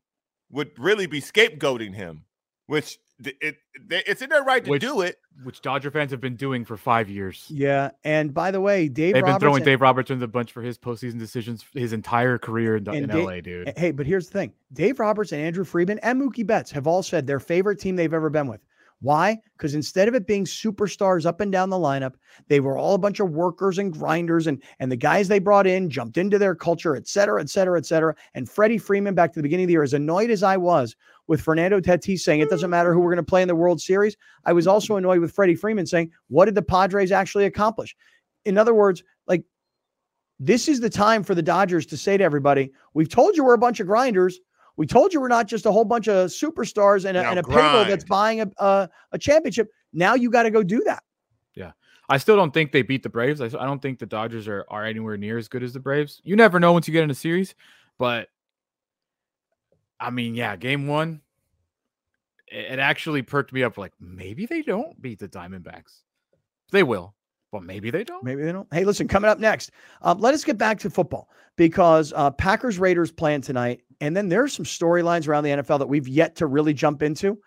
would really be scapegoating him, which it's in their right to do it. Which Dodger fans have been doing for 5 years. Yeah, and by the way, they've been throwing Dave Roberts in the bunch for his postseason decisions his entire career in LA, dude. Hey, but here's the thing. Dave Roberts and Andrew Friedman and Mookie Betts have all said their favorite team they've ever been with. Why? Because instead of it being superstars up and down the lineup, they were all a bunch of workers and grinders, and the guys they brought in jumped into their culture, et cetera, et cetera, et cetera. And Freddie Freeman, back to the beginning of the year, as annoyed as I was with Fernando Tatis saying it doesn't matter who we're going to play in the World Series, I was also annoyed with Freddie Freeman saying, what did the Padres actually accomplish? In other words, like, this is the time for the Dodgers to say to everybody, we've told you we're a bunch of grinders. We told you we're not just a whole bunch of superstars and a payload that's buying a championship. Now you got to go do that. Yeah. I still don't think they beat the Braves. I don't think the Dodgers are anywhere near as good as the Braves. You never know once you get in a series. But, I mean, yeah, game one, it actually perked me up. Like, maybe they don't beat the Diamondbacks. They will. But maybe they don't. Maybe they don't. Hey, listen, coming up next, let us get back to football because Packers Raiders playing tonight. And then there's some storylines around the NFL that we've yet to really jump into.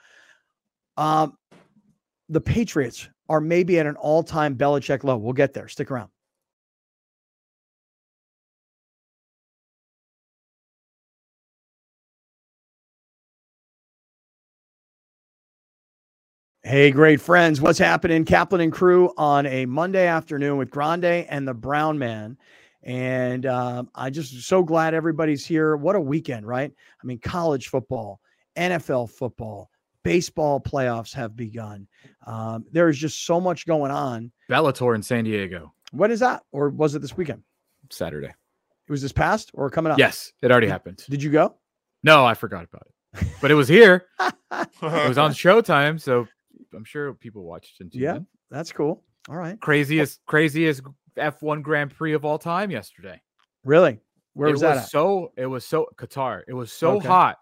The Patriots are maybe at an all-time Belichick low. We'll get there. Stick around. Hey, great friends. What's happening? Kaplan and crew on a Monday afternoon with Grande and the Brown Man. And I'm just so glad everybody's here. What a weekend, right? I mean, college football, NFL football, baseball playoffs have begun. There's just so much going on. Bellator in San Diego. When is that? Or was it this weekend? Saturday. It was this past or coming up? Yes, it already happened. Did you go? No, I forgot about it. But it was here. It was on Showtime, so I'm sure people watched it. Yeah, that's cool. All right. Craziest F1 Grand Prix of all time yesterday. Really? Where was that at? It was Qatar. It was so hot.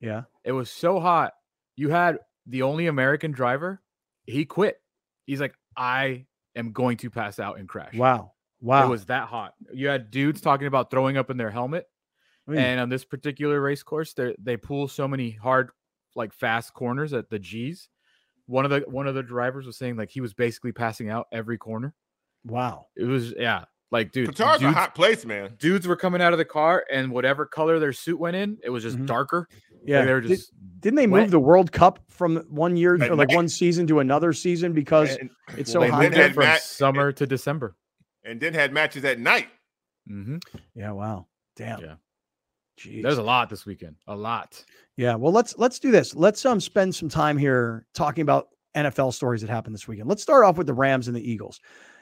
Yeah. It was so hot. You had the only American driver. He quit. He's like, I am going to pass out and crash. Wow. It was that hot. You had dudes talking about throwing up in their helmet. Ooh. And on this particular race course, they pull so many hard, like fast corners at the G's. One of the drivers was saying like he was basically passing out every corner. Wow. It was, yeah. Like, dude, Qatar's a hot place, man. Dudes were coming out of the car, and whatever color their suit went in, it was just darker. Yeah, like they were just. Didn't they move the World Cup from one year, or like one season to another season because it's so hot? They from summer to December, and then had matches at night. Mm-hmm. Yeah. Wow. Damn. Yeah. Jeez. There's a lot this weekend. A lot. Yeah. Well, let's do this. Let's spend some time here talking about NFL stories that happened this weekend. Let's start off with the Rams and the Eagles.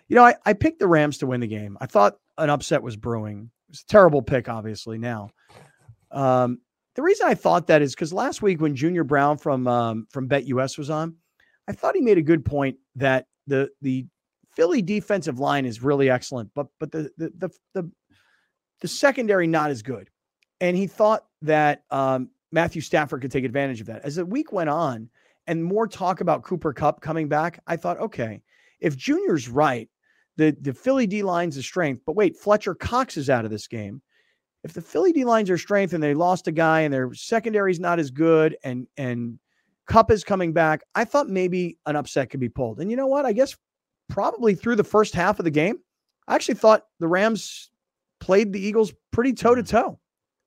You know, I picked the Rams to win the game. I thought an upset was brewing. It was a terrible pick, obviously, now. The reason I thought that is because last week when Junior Brown from BetUS was on, I thought he made a good point that the Philly defensive line is really excellent, but the secondary not as good. And he thought that Matthew Stafford could take advantage of that. As the week went on and more talk about Cooper Kupp coming back, I thought, okay, if Junior's right, the Philly D-line's a strength, but wait, Fletcher Cox is out of this game. If the Philly D-line's are strength and they lost a guy and their secondary's not as good and Kupp is coming back, I thought maybe an upset could be pulled. And you know what? I guess probably through the first half of the game, I actually thought the Rams played the Eagles pretty toe-to-toe.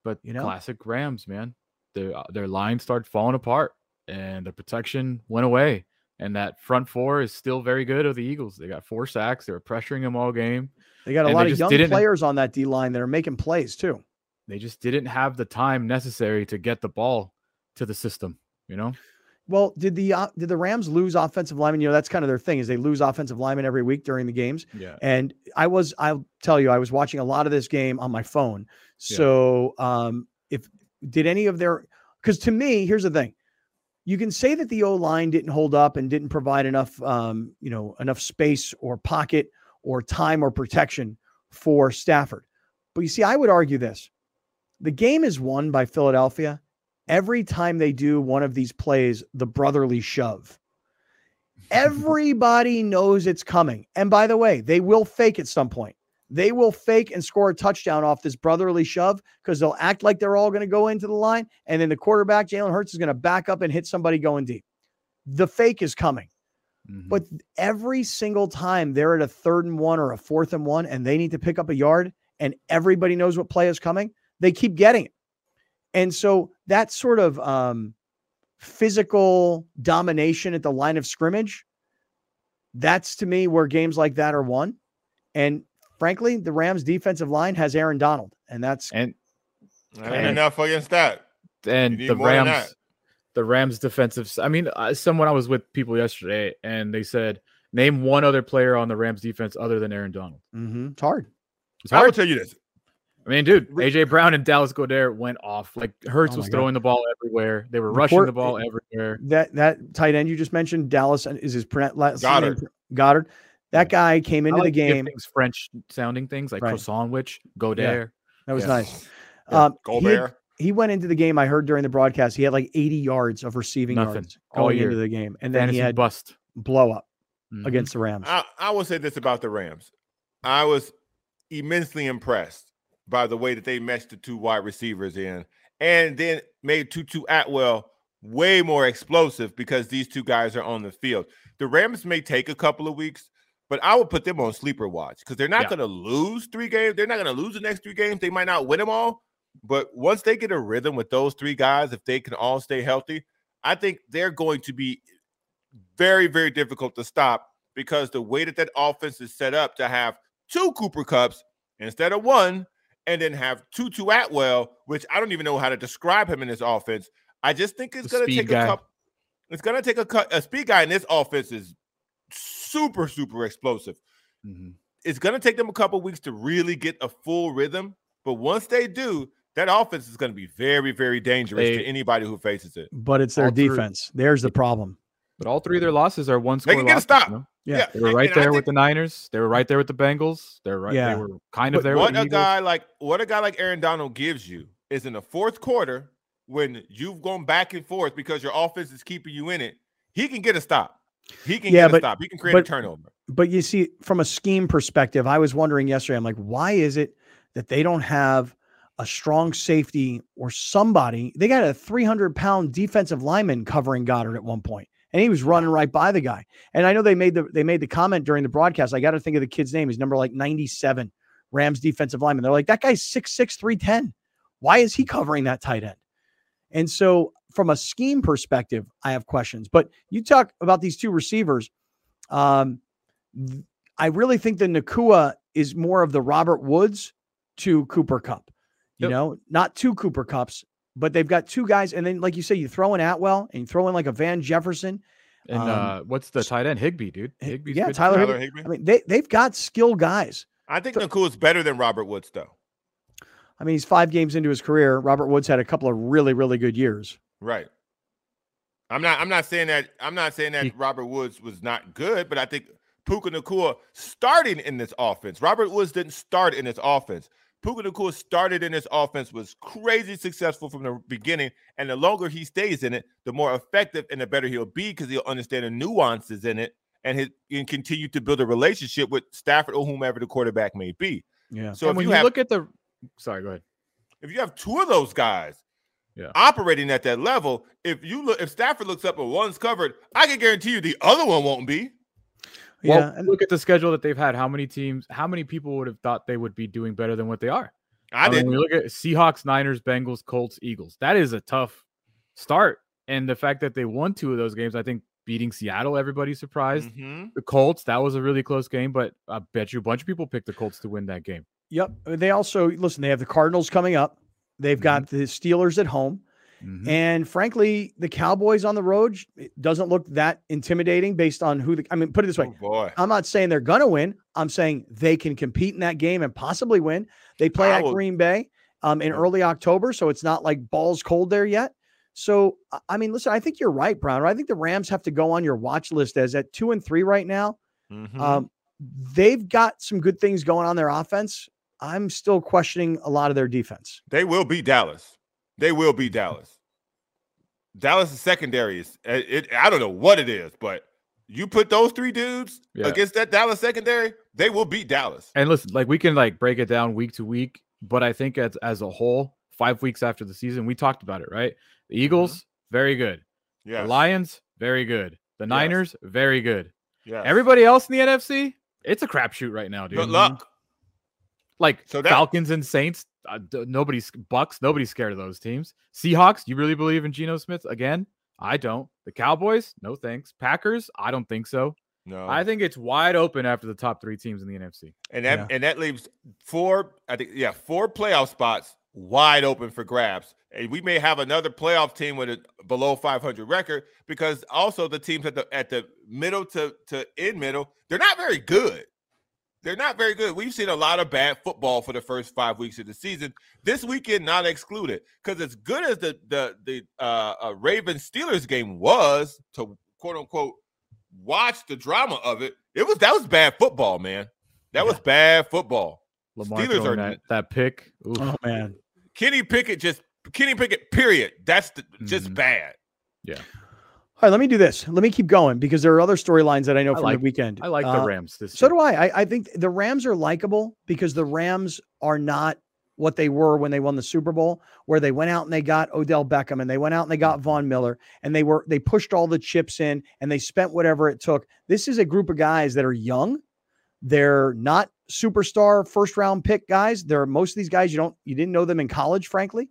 But you know, classic Rams, man. Their line started falling apart and the protection went away. And that front four is still very good of the Eagles. They got 4 sacks. They were pressuring them all game. They got a lot of young players on that D line that are making plays too. They just didn't have the time necessary to get the ball to the system, you know? Well, did the Rams lose offensive linemen? You know, that's kind of their thing is they lose offensive linemen every week during the games. Yeah. And I'll tell you, I was watching a lot of this game on my phone. So because to me, here's the thing. You can say that the O-line didn't hold up and didn't provide enough, enough space or pocket or time or protection for Stafford. But you see, I would argue this. The game is won by Philadelphia every time they do one of these plays, the brotherly shove. Everybody knows it's coming. And by the way, they will fake at some point. They will fake and score a touchdown off this brotherly shove because they'll act like they're all going to go into the line. And then the quarterback, Jalen Hurts, is going to back up and hit somebody going deep. The fake is coming. Mm-hmm. But every single time they're at a 3rd and 1 or a 4th and 1 and they need to pick up a yard and everybody knows what play is coming, they keep getting it. And so that sort of physical domination at the line of scrimmage, that's to me where games like that are won. And frankly, the Rams' defensive line has Aaron Donald, and enough against that. And the Rams' defensive. I mean, someone I was with people yesterday, and they said, "Name one other player on the Rams' defense other than Aaron Donald." Mm-hmm. It's hard. I will tell you this. I mean, dude, AJ Brown and Dallas Goedert went off. Like Hurts was throwing the ball everywhere. They were rushing the ball everywhere. That tight end you just mentioned, Dallas is his Goedert. That guy came into the game. French sounding things like croissant, which Goedert. Yeah. That was nice. Yeah. Goedert. He went into the game. I heard during the broadcast, he had like 80 yards of receiving yards going into the game. And then he had bust blow up against the Rams. I will say this about the Rams. I was immensely impressed by the way that they meshed the 2 wide receivers in and then made Tutu Atwell way more explosive because these 2 guys are on the field. The Rams may take a couple of weeks, but I would put them on sleeper watch because they're not going to lose 3 games. They're not going to lose the next 3 games. They might not win them all. But once they get a rhythm with those 3 guys, if they can all stay healthy, I think they're going to be very, very difficult to stop because the way that offense is set up to have 2 Cooper Kupps instead of one, and then have Tutu Atwell, which I don't even know how to describe him in this offense. I just think it's going to take a couple. It's going to take a speed guy in this offense is super, super explosive. Mm-hmm. It's going to take them a couple weeks to really get a full rhythm. But once they do, that offense is going to be very, very dangerous to anybody who faces it. But it's their defense. There's the problem. But all three of their losses are one score. They can get a stop. You know? Yeah. They were right there with the Niners. They were right there with the Bengals. They're right. Yeah. They were kind of there with the Eagles. What a guy like Aaron Donald gives you is in the fourth quarter when you've gone back and forth because your offense is keeping you in it, he can get a stop. He can get a stop. He can create a turnover. But you see, from a scheme perspective, I was wondering yesterday, I'm like, why is it that they don't have a strong safety or somebody? They got a 300-pound defensive lineman covering Goddard at one point, and he was running right by the guy. And I know they made the comment during the broadcast. I got to think of the kid's name. He's number like 97, Rams defensive lineman. They're like, that guy's 6'6", 310. Why is he covering that tight end? And so from a scheme perspective, I have questions. But you talk about these two receivers. I really think the Nacua is more of the Robert Woods to Cooper Kupp. You know, not two Cooper Kupps, but they've got two guys. And then, like you say, you throw in Atwell and you throw in like a Van Jefferson. And what's the tight end? Higbee, dude. Higbee's good. Tyler Higbee. I mean, they've got skilled guys. I think Nacua is better than Robert Woods, though. I mean, he's 5 games into his career. Robert Woods had a couple of really, really good years. Right. I'm not saying that Robert Woods was not good, but I think Puka Nacua starting in this offense. Robert Woods didn't start in this offense. Puka Nacua started in this offense, was crazy successful from the beginning, and the longer he stays in it, the more effective and the better he'll be because he'll understand the nuances in it and continue to build a relationship with Stafford or whomever the quarterback may be. Yeah. So sorry, go ahead. If you have two of those guys operating at that level, if Stafford looks up and one's covered, I can guarantee you the other one won't be. Well, and look at the schedule that they've had. How many people would have thought they would be doing better than what they are? I didn't. When we look at Seahawks, Niners, Bengals, Colts, Eagles. That is a tough start. And the fact that they won two of those games, I think beating Seattle, everybody's surprised. Mm-hmm. The Colts, that was a really close game, but I bet you a bunch of people picked the Colts to win that game. Yep. They also, listen, they have the Cardinals coming up. They've got the Steelers at home. Mm-hmm. And frankly, the Cowboys on the road doesn't look that intimidating based on put it this way. Oh boy. I'm not saying they're going to win. I'm saying they can compete in that game and possibly win. They play at Green Bay in early October, so it's not like balls cold there yet. So, I mean, listen, I think you're right, Browner. I think the Rams have to go on your watch list as at 2-3 right now. Mm-hmm. They've got some good things going on their offense. I'm still questioning a lot of their defense. They will beat Dallas. Dallas' secondary is I don't know what it is, but you put those three dudes against that Dallas secondary, they will beat Dallas. And listen, like we can like break it down week to week, but I think as a whole, 5 weeks after the season, we talked about it, right? The Eagles, very good. Yeah. The Lions, very good. The Niners, very good. Yeah. Everybody else in the NFC, it's a crapshoot right now, dude. Good luck. Like Falcons and Saints, nobody's scared of those teams. Seahawks, you really believe in Geno Smith? Again, I don't. The Cowboys, no thanks. Packers, I don't think so. No, I think it's wide open after the top three teams in the NFC. And that leaves four playoff spots wide open for grabs. And we may have another playoff team with a below 500 record because also the teams at the middle to end middle, they're not very good. They're not very good. We've seen a lot of bad football for the first 5 weeks of the season. This weekend, not excluded, because as good as the Ravens-Steelers game was to quote unquote watch the drama of it, that was bad football, man. That was bad football. Lamar Steelers are that pick. Oof. Oh man, Kenny Pickett. Period. That's just bad. Yeah. All right, let me do this. Let me keep going because there are other storylines that I know from the weekend. I like the Rams this year. So do I. I think the Rams are likable because the Rams are not what they were when they won the Super Bowl, where they went out and they got Odell Beckham and they went out and they got Von Miller and they pushed all the chips in and they spent whatever it took. This is a group of guys that are young. They're not superstar first round pick guys. There are most of these guys you didn't know them in college, frankly.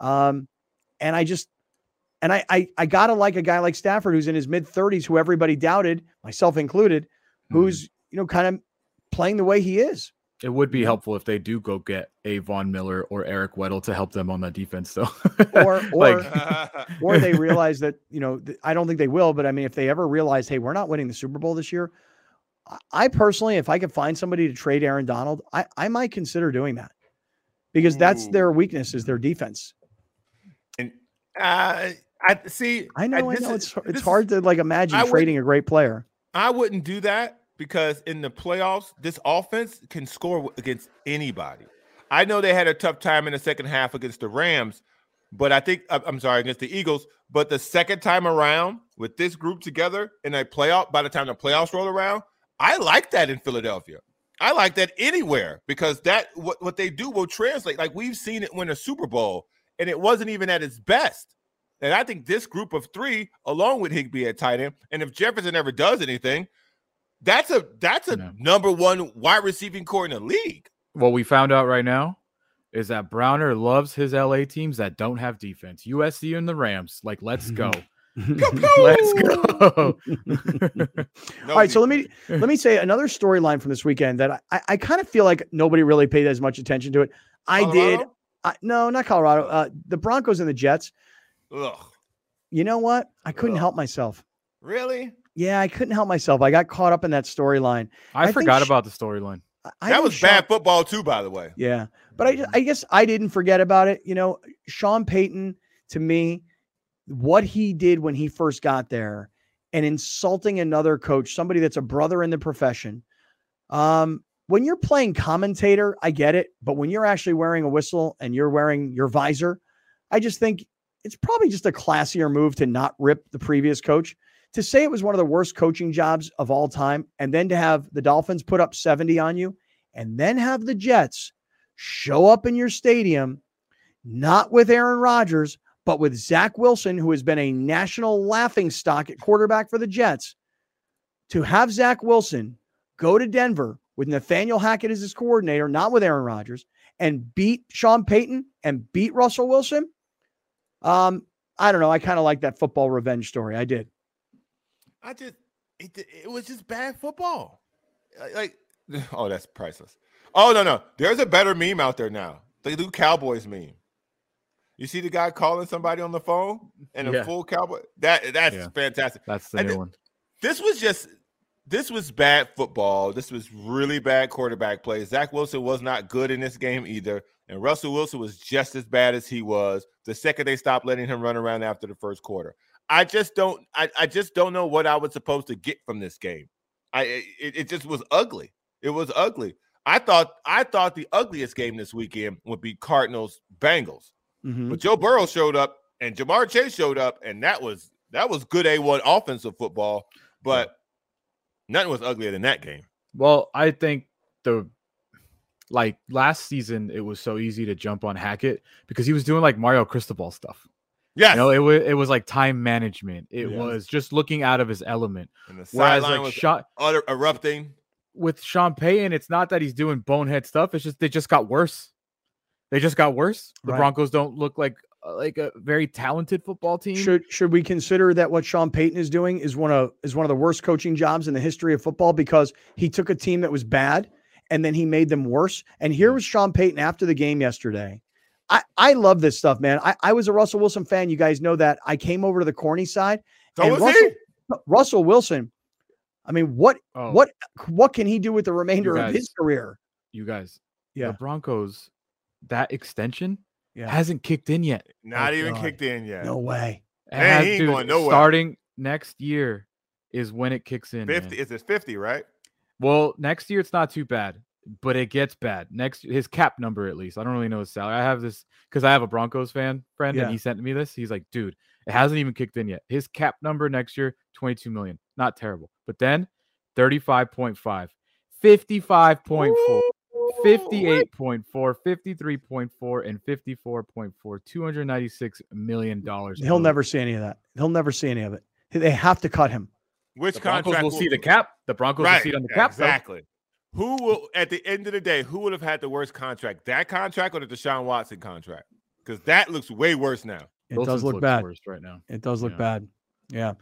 And I gotta like a guy like Stafford who's in his mid-30s, who everybody doubted, myself included, who's kind of playing the way he is. It would be helpful if they do go get a Von Miller or Eric Weddle to help them on that defense, though. or they realize that, you know, I don't think they will, but I mean, if they ever realize, hey, we're not winning the Super Bowl this year, I personally, if I could find somebody to trade Aaron Donald, I might consider doing that, because that's their weakness, is their defense. And I know it's hard to imagine trading a great player. I wouldn't do that, because in the playoffs, this offense can score against anybody. I know they had a tough time in the second half against the Rams, but I think, I'm sorry, against the Eagles, but the second time around with this group together in a playoff, by the time the playoffs roll around, I like that in Philadelphia. I like that anywhere, because that what they do will translate. Like, we've seen it win a Super Bowl, and it wasn't even at its best. And I think this group of three, along with Higbee at tight end, and if Jefferson ever does anything, That's a number one wide receiving core in the league. What we found out right now is that Browner loves his LA teams that don't have defense. USC and the Rams. Like, let's go. Let's go. All right, so let me say another storyline from this weekend that I kind of feel like nobody really paid as much attention to it. No, not Colorado. The Broncos and the Jets. Ugh. You know what? I couldn't help myself. Really? Yeah, I couldn't help myself. I got caught up in that storyline. I forgot about the storyline. That was bad football too, by the way. Yeah, but I guess I didn't forget about it. You know, Sean Payton, to me, what he did when he first got there and insulting another coach, somebody that's a brother in the profession. When you're playing commentator, I get it. But when you're actually wearing a whistle and you're wearing your visor, I just think it's probably just a classier move to not rip the previous coach. To say it was one of the worst coaching jobs of all time, and then to have the Dolphins put up 70 on you, and then have the Jets show up in your stadium, not with Aaron Rodgers, but with Zach Wilson, who has been a national laughingstock at quarterback for the Jets, to have Zach Wilson go to Denver with Nathaniel Hackett as his coordinator, not with Aaron Rodgers, and beat Sean Payton and beat Russell Wilson. I don't know. I kind of like that football revenge story. I did. It was just bad football. Like, oh, that's priceless. Oh, no. There's a better meme out there now. The new Cowboys meme. You see the guy calling somebody on the phone and a full cowboy? That's fantastic. That's the new one. This was bad football. This was really bad quarterback play. Zach Wilson was not good in this game either. And Russell Wilson was just as bad as he was the second they stopped letting him run around after the first quarter. I just don't know what I was supposed to get from this game. It just was ugly. It was ugly. I thought the ugliest game this weekend would be Cardinals-Bengals. Mm-hmm. But Joe Burrow showed up and Jamar Chase showed up, and that was good A1 offensive football, but nothing was uglier than that game. Well, I think last season it was so easy to jump on Hackett because he was doing like Mario Cristobal stuff. Yeah, you know, it was like time management. It was just looking out of his element. And the sideline was erupting. With Sean Payton, it's not that he's doing bonehead stuff. It's just they just got worse. The Broncos don't look like a very talented football team. Should we consider that what Sean Payton is doing is one of the worst coaching jobs in the history of football, because he took a team that was bad and then he made them worse? And here was Sean Payton after the game yesterday. I love this stuff, man. I was a Russell Wilson fan. You guys know that. I came over to the corny side. Russell Wilson, I mean, what can he do with the remainder of his career? You guys, the Broncos, that extension hasn't kicked in yet. Kicked in yet. No way. Man, he ain't going nowhere. Starting next year is when it kicks in. 50. It's 50, right? Well, next year it's not too bad. But it gets bad. Next, his cap number, at least. I don't really know his salary. I have this because I have a Broncos friend, and he sent me this. He's like, dude, it hasn't even kicked in yet. His cap number next year, $22 million. Not terrible. But then, 35.5, 55.4, 58.4, 53.4, and 54.4, $296 million. He'll never see any of that. He'll never see any of it. They have to cut him. Which contract will see the cap? The Broncos will see it on the cap. Exactly. Though. Who will, at the end of the day, who would have had the worst contract? That contract or the Deshaun Watson contract? Because that looks way worse now. It does look bad right now. Yeah.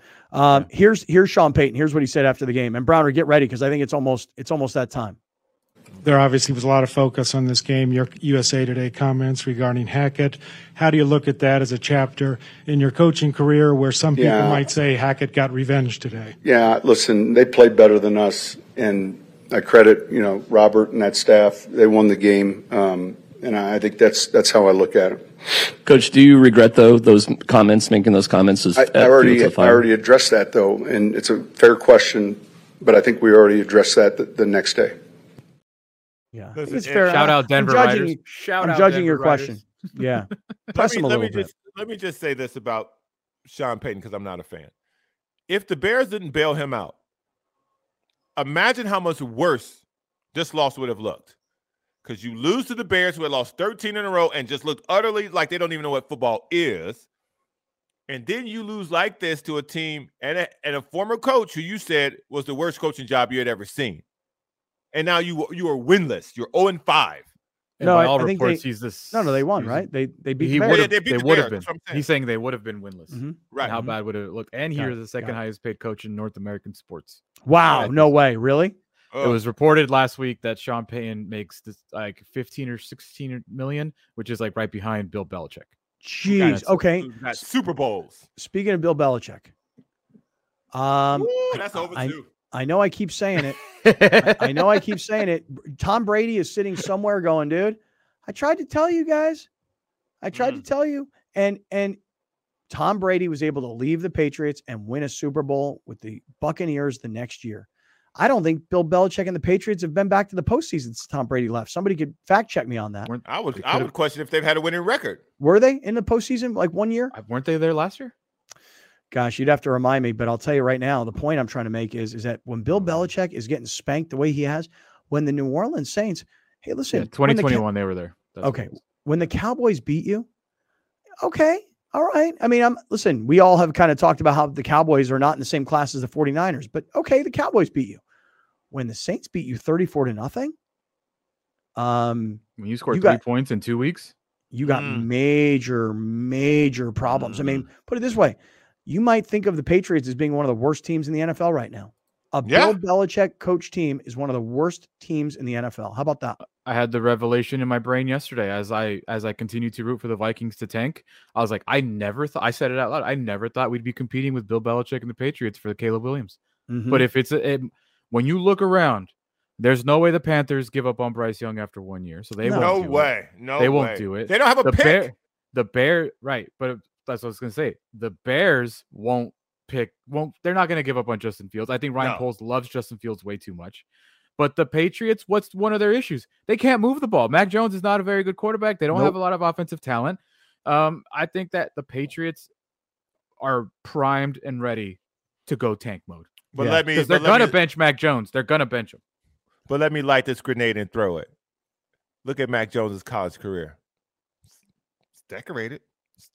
Here's Sean Payton. Here's what he said after the game. And Browner, get ready because I think it's almost that time. There obviously was a lot of focus on this game, your USA Today comments regarding Hackett. How do you look at that as a chapter in your coaching career where some people might say Hackett got revenge today? Yeah, listen, they played better than us, and I credit, you know, Robert and that staff. They won the game, and I think that's how I look at it. Coach, do you regret, though, those comments, making those comments? I already addressed that, though, and it's a fair question, but I think we already addressed that the next day. Yeah, it's fair. Shout out Denver Riders. I'm judging your question. Yeah. Let me just say this about Sean Payton, because I'm not a fan. If the Bears didn't bail him out, imagine how much worse this loss would have looked. Because you lose to the Bears, who had lost 13 in a row and just looked utterly like they don't even know what football is. And then you lose like this to a team and a former coach who you said was the worst coaching job you had ever seen. And now you are winless. You're 0-5. No, by all reports, he's this. No, they won, right? They beat. They would have been. He's saying they would have been winless. Mm-hmm. Right? And how bad would it look? And he was the second highest paid coach in North American sports. Wow! No way! Really? Oh. It was reported last week that Sean Payton makes this, like 15 or 16 million, which is like right behind Bill Belichick. Jeez. Okay. Super Bowls. Speaking of Bill Belichick, ooh, that's overdue. I know I keep saying it. I know I keep saying it. Tom Brady is sitting somewhere going, dude, I tried to tell you guys. I tried to tell you. And Tom Brady was able to leave the Patriots and win a Super Bowl with the Buccaneers the next year. I don't think Bill Belichick and the Patriots have been back to the postseason since Tom Brady left. Somebody could fact check me on that. I would question if they've had a winning record. Were they in the postseason like one year? Weren't they there last year? Gosh, you'd have to remind me, but I'll tell you right now, the point I'm trying to make is that when Bill Belichick is getting spanked the way he has, when the New Orleans Saints, hey, listen. Yeah, 2021, they were there. That's okay. When the Cowboys beat you, okay, all right. I mean, listen, we all have kind of talked about how the Cowboys are not in the same class as the 49ers, but okay, the Cowboys beat you. When the Saints beat you 34-0, when you scored 3 points in 2 weeks, you got major problems. I mean, put it this way. You might think of the Patriots as being one of the worst teams in the NFL right now. Bill Belichick coach team is one of the worst teams in the NFL. How about that? I had the revelation in my brain yesterday as I continued to root for the Vikings to tank. I was like, I never thought, I said it out loud, I never thought we'd be competing with Bill Belichick and the Patriots for Caleb Williams. Mm-hmm. But if it's when you look around, there's no way the Panthers give up on Bryce Young after 1 year. So they won't do it. They don't have a pick. The Bear, right? But that's what I was going to say. The Bears won't. They're not going to give up on Justin Fields. I think Ryan Poles loves Justin Fields way too much. But the Patriots, what's one of their issues? They can't move the ball. Mac Jones is not a very good quarterback. They don't have a lot of offensive talent. I think that the Patriots are primed and ready to go tank mode. But they're going to bench Mac Jones. They're going to bench him. But let me light this grenade and throw it. Look at Mac Jones' college career. It's decorated.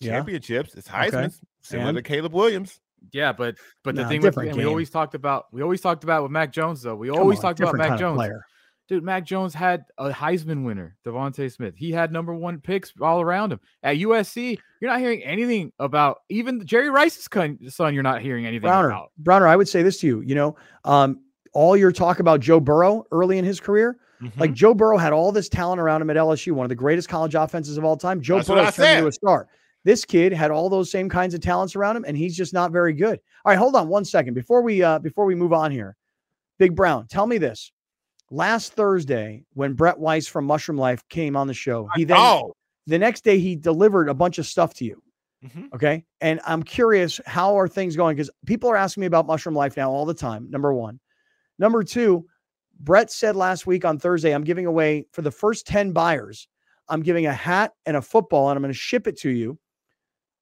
Championships, it's Heisman, similar to Caleb Williams. Yeah, but the thing with we always talked about with Mac Jones, though. We always talked about Mac Jones. Dude, Mac Jones had a Heisman winner, Devontae Smith. He had #1 picks all around him. At USC, you're not hearing anything about even Jerry Rice's son. You're not hearing anything about Browner. I would say this to you, all your talk about Joe Burrow early in his career. Like Joe Burrow had all this talent around him at LSU, one of the greatest college offenses of all time. Joe Burrow turned into a star. This kid had all those same kinds of talents around him, and he's just not very good. All right, hold on one second. Before we move on here, Big Brown, tell me this. Last Thursday, when Brett Weiss from Mushroom Life came on the show, the next day he delivered a bunch of stuff to you, okay? And I'm curious, how are things going? Because people are asking me about Mushroom Life now all the time, number one. Number two, Brett said last week on Thursday, I'm giving away, for the first 10 buyers, I'm giving a hat and a football, and I'm going to ship it to you.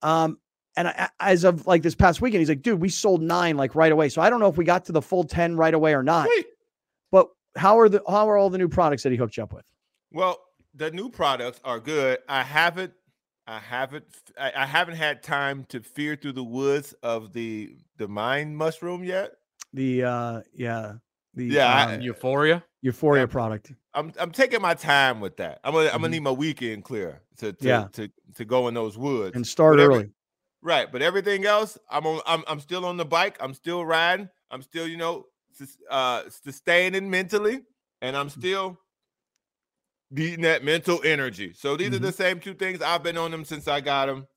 As of like this past weekend, he's like, dude, we sold 9 like right away. So I don't know if we got to the full 10 right away or not. Wait. But how are all the new products that he hooked you up with? Well, the new products are good. I haven't had time to fear through the woods of the mind mushroom yet. Euphoria product. I'm taking my time with that. I'm gonna need my weekend clear to go in those woods and start early. Right, but everything else, I'm still on the bike. I'm still riding. I'm still sustaining mentally, and I'm still beating that mental energy. So these are the same two things. I've been on them since I got them.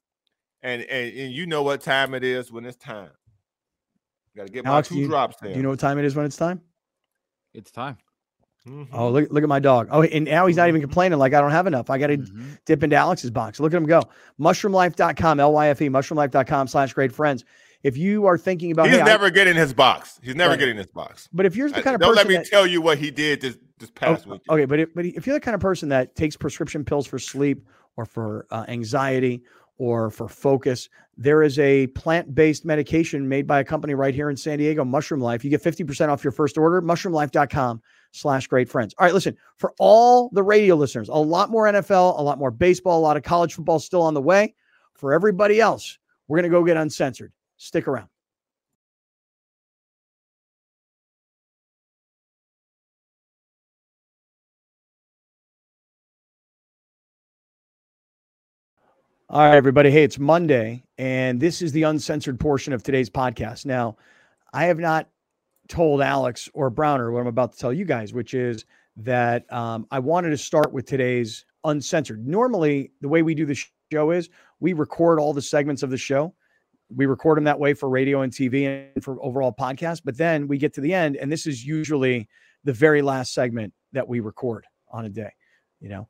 And you know what time it is when it's time. Got to get Alex, my two drops there. Do you know what time it is when it's time? It's time. Oh, look at my dog. Oh, and now he's not even complaining like I don't have enough. I got to dip into Alex's box. Look at him go. Mushroomlife.com, L-Y-F-E, mushroomlife.com/great friends. If you are thinking about, he's never getting his box. He's never getting his box. But if you're the kind of person, don't let me tell you what he did this past week. Okay, but if you're the kind of person that takes prescription pills for sleep or for anxiety or for focus, there is a plant-based medication made by a company right here in San Diego, Mushroom Life. You get 50% off your first order, mushroomlife.com/great friends. All right, listen, for all the radio listeners, a lot more NFL, a lot more baseball, a lot of college football still on the way. For everybody else, we're going to go get uncensored. Stick around. All right, everybody. Hey, it's Monday, and this is the uncensored portion of today's podcast. Now, I have not told Alex or Browner what I'm about to tell you guys, which is that I wanted to start with today's uncensored. Normally, the way we do the show is we record all the segments of the show. We record them that way for radio and TV and for overall podcast. But then we get to the end, and this is usually the very last segment that we record on a day, you know.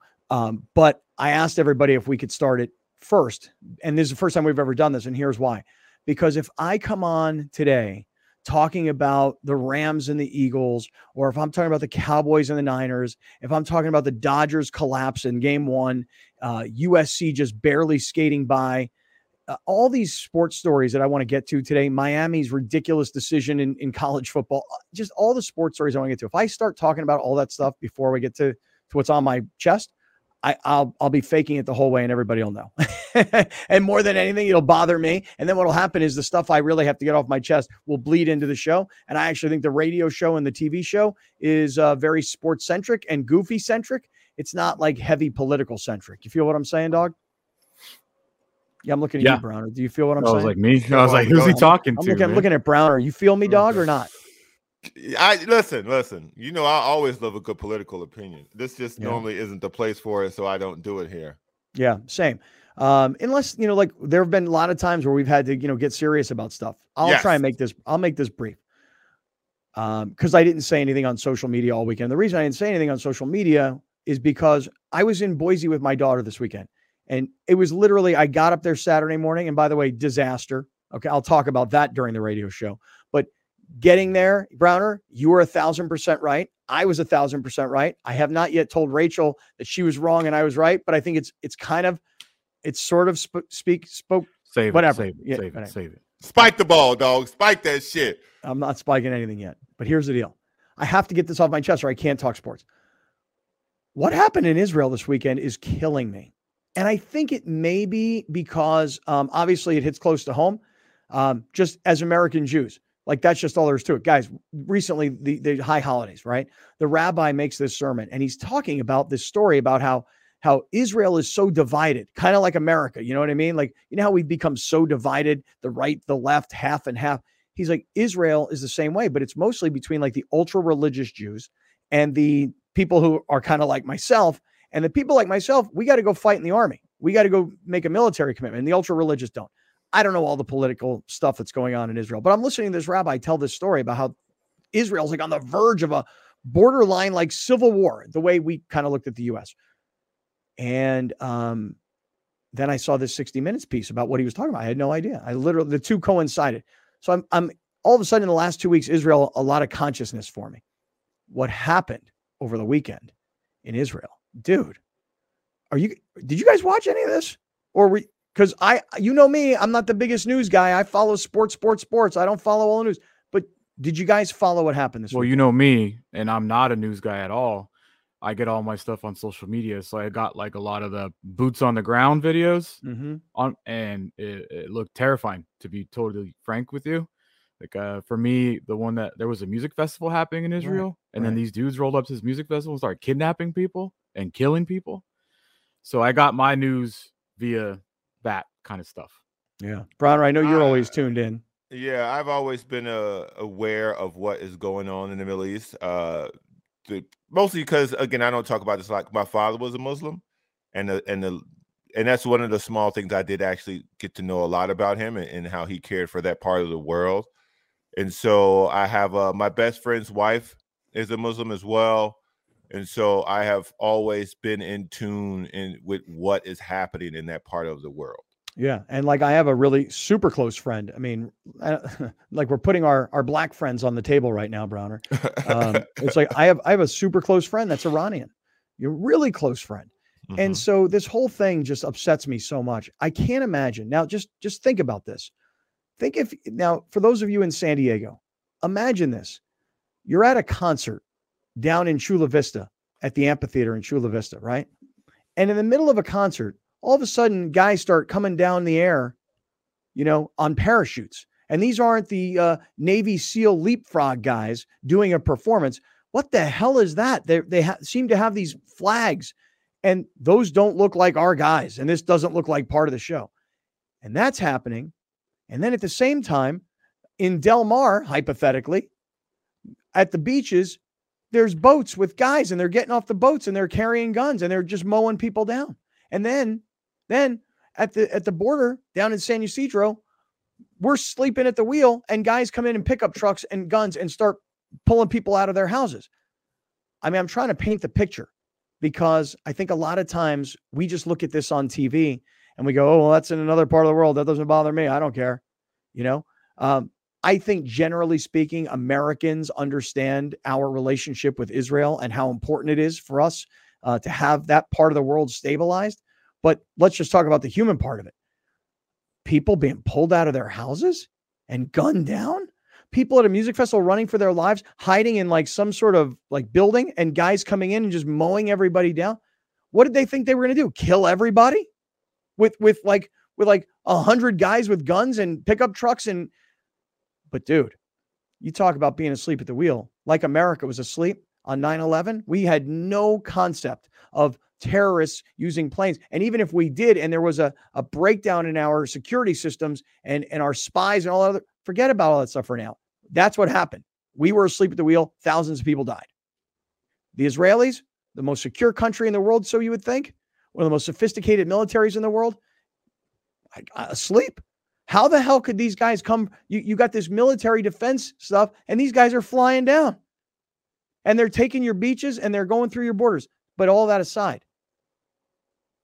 But I asked everybody if we could start it first, and this is the first time we've ever done this, and here's why. Because if I come on today talking about the Rams and the Eagles, or if I'm talking about the Cowboys and the Niners, if I'm talking about the Dodgers collapse in game one, USC just barely skating by, all these sports stories that I want to get to today, Miami's ridiculous decision in college football, just all the sports stories I want to get to. If I start talking about all that stuff before we get to what's on my chest, I'll be faking it the whole way and everybody will know. And more than anything, it'll bother me. And then what will happen is the stuff I really have to get off my chest will bleed into the show. And I actually think the radio show and the TV show is very sports-centric and goofy-centric. It's not like heavy political-centric. You feel what I'm saying, dog? Yeah, I'm looking at you, Browner. Do you feel what I'm saying? I was like, me? I was like, who's he talking to? I'm looking at Browner. You feel me, dog, or not? Listen. You know, I always love a good political opinion. This just normally isn't the place for it, so I don't do it here. Yeah, same. Unless, you know, like there have been a lot of times where we've had to, you know, get serious about stuff. I'll make this brief. Because I didn't say anything on social media all weekend. The reason I didn't say anything on social media is because I was in Boise with my daughter this weekend. And it was literally, I got up there Saturday morning. And by the way, disaster. Okay, I'll talk about that during the radio show. But getting there, Browner, you were 1,000% right. I was 1,000% right. I have not yet told Rachel that she was wrong and I was right. But I think Save it. Spike the ball, dog. Spike that shit. I'm not spiking anything yet. But here's the deal. I have to get this off my chest or I can't talk sports. What happened in Israel this weekend is killing me. And I think it may be because obviously it hits close to home, just as American Jews. Like that's just all there is to it. Guys, recently the high holidays, right? The rabbi makes this sermon and he's talking about this story about how Israel is so divided, kind of like America. You know what I mean? Like, you know how we've become so divided, the right, the left, half and half. He's like, Israel is the same way, but it's mostly between like the ultra religious Jews and the people who are kind of like myself. And the people like myself, we got to go fight in the army. We got to go make a military commitment. And the ultra-religious don't. I don't know all the political stuff that's going on in Israel, but I'm listening to this rabbi tell this story about how Israel's like on the verge of a borderline like civil war, the way we kind of looked at the U.S. And then I saw this 60 Minutes piece about what he was talking about. I had no idea. The two coincided. So I'm all of a sudden in the last 2 weeks, Israel, a lot of consciousness for me. What happened over the weekend in Israel? Dude, did you guys watch any of this? Because you know me, I'm not the biggest news guy. I follow sports. I don't follow all the news. But did you guys follow what happened this week? Well, you know me, and I'm not a news guy at all. I get all my stuff on social media. So I got like a lot of the boots on the ground videos and it looked terrifying, to be totally frank with you. Like for me, there was a music festival happening in Israel. Then these dudes rolled up to this music festival and started kidnapping people and killing people. So I got my news via that kind of stuff. Yeah. Brian, I know you're always tuned in. Yeah, I've always been aware of what is going on in the Middle East. mostly because, again, I don't talk about this. Like, my father was a Muslim, and that's one of the small things I did actually get to know a lot about him and how he cared for that part of the world. And so I have my best friend's wife is a Muslim as well. And so I have always been in tune with what is happening in that part of the world. Yeah. And like, I have a really super close friend. I mean, like, we're putting our black friends on the table right now, Browner. It's like, I have a super close friend that's Iranian. You're a really close friend. Mm-hmm. And so this whole thing just upsets me so much. I can't imagine. Now, just think about this. Think if now, for those of you in San Diego, imagine this. You're at a concert down in Chula Vista at the amphitheater in Chula Vista, right? And in the middle of a concert, all of a sudden guys start coming down the air, you know, on parachutes. And these aren't the Navy SEAL leapfrog guys doing a performance. What the hell is that? They seem to have these flags, and those don't look like our guys. And this doesn't look like part of the show. And that's happening. And then at the same time, in Del Mar, hypothetically, at the beaches, there's boats with guys, and they're getting off the boats, and they're carrying guns, and they're just mowing people down. And then at the border down in San Ysidro, we're sleeping at the wheel, and guys come in and pick up trucks and guns and start pulling people out of their houses. I mean, I'm trying to paint the picture, because I think a lot of times we just look at this on TV and we go, oh, well, that's in another part of the world. That doesn't bother me. I don't care. You know, I think generally speaking, Americans understand our relationship with Israel and how important it is for us to have that part of the world stabilized. But let's just talk about the human part of it. People being pulled out of their houses and gunned down. People at a music festival running for their lives, hiding in like some sort of like building, and guys coming in and just mowing everybody down. What did they think they were going to do? Kill everybody with like 100 guys with guns and pickup trucks and... But dude, you talk about being asleep at the wheel. Like America was asleep on 9/11. We had no concept of terrorists using planes. And even if we did, and there was a breakdown in our security systems and our spies and all that other, forget about all that stuff for now. That's what happened. We were asleep at the wheel. Thousands of people died. The Israelis, the most secure country in the world, so you would think, one of the most sophisticated militaries in the world, asleep. How the hell could these guys come? You got this military defense stuff, and these guys are flying down, and they're taking your beaches, and they're going through your borders. But all that aside,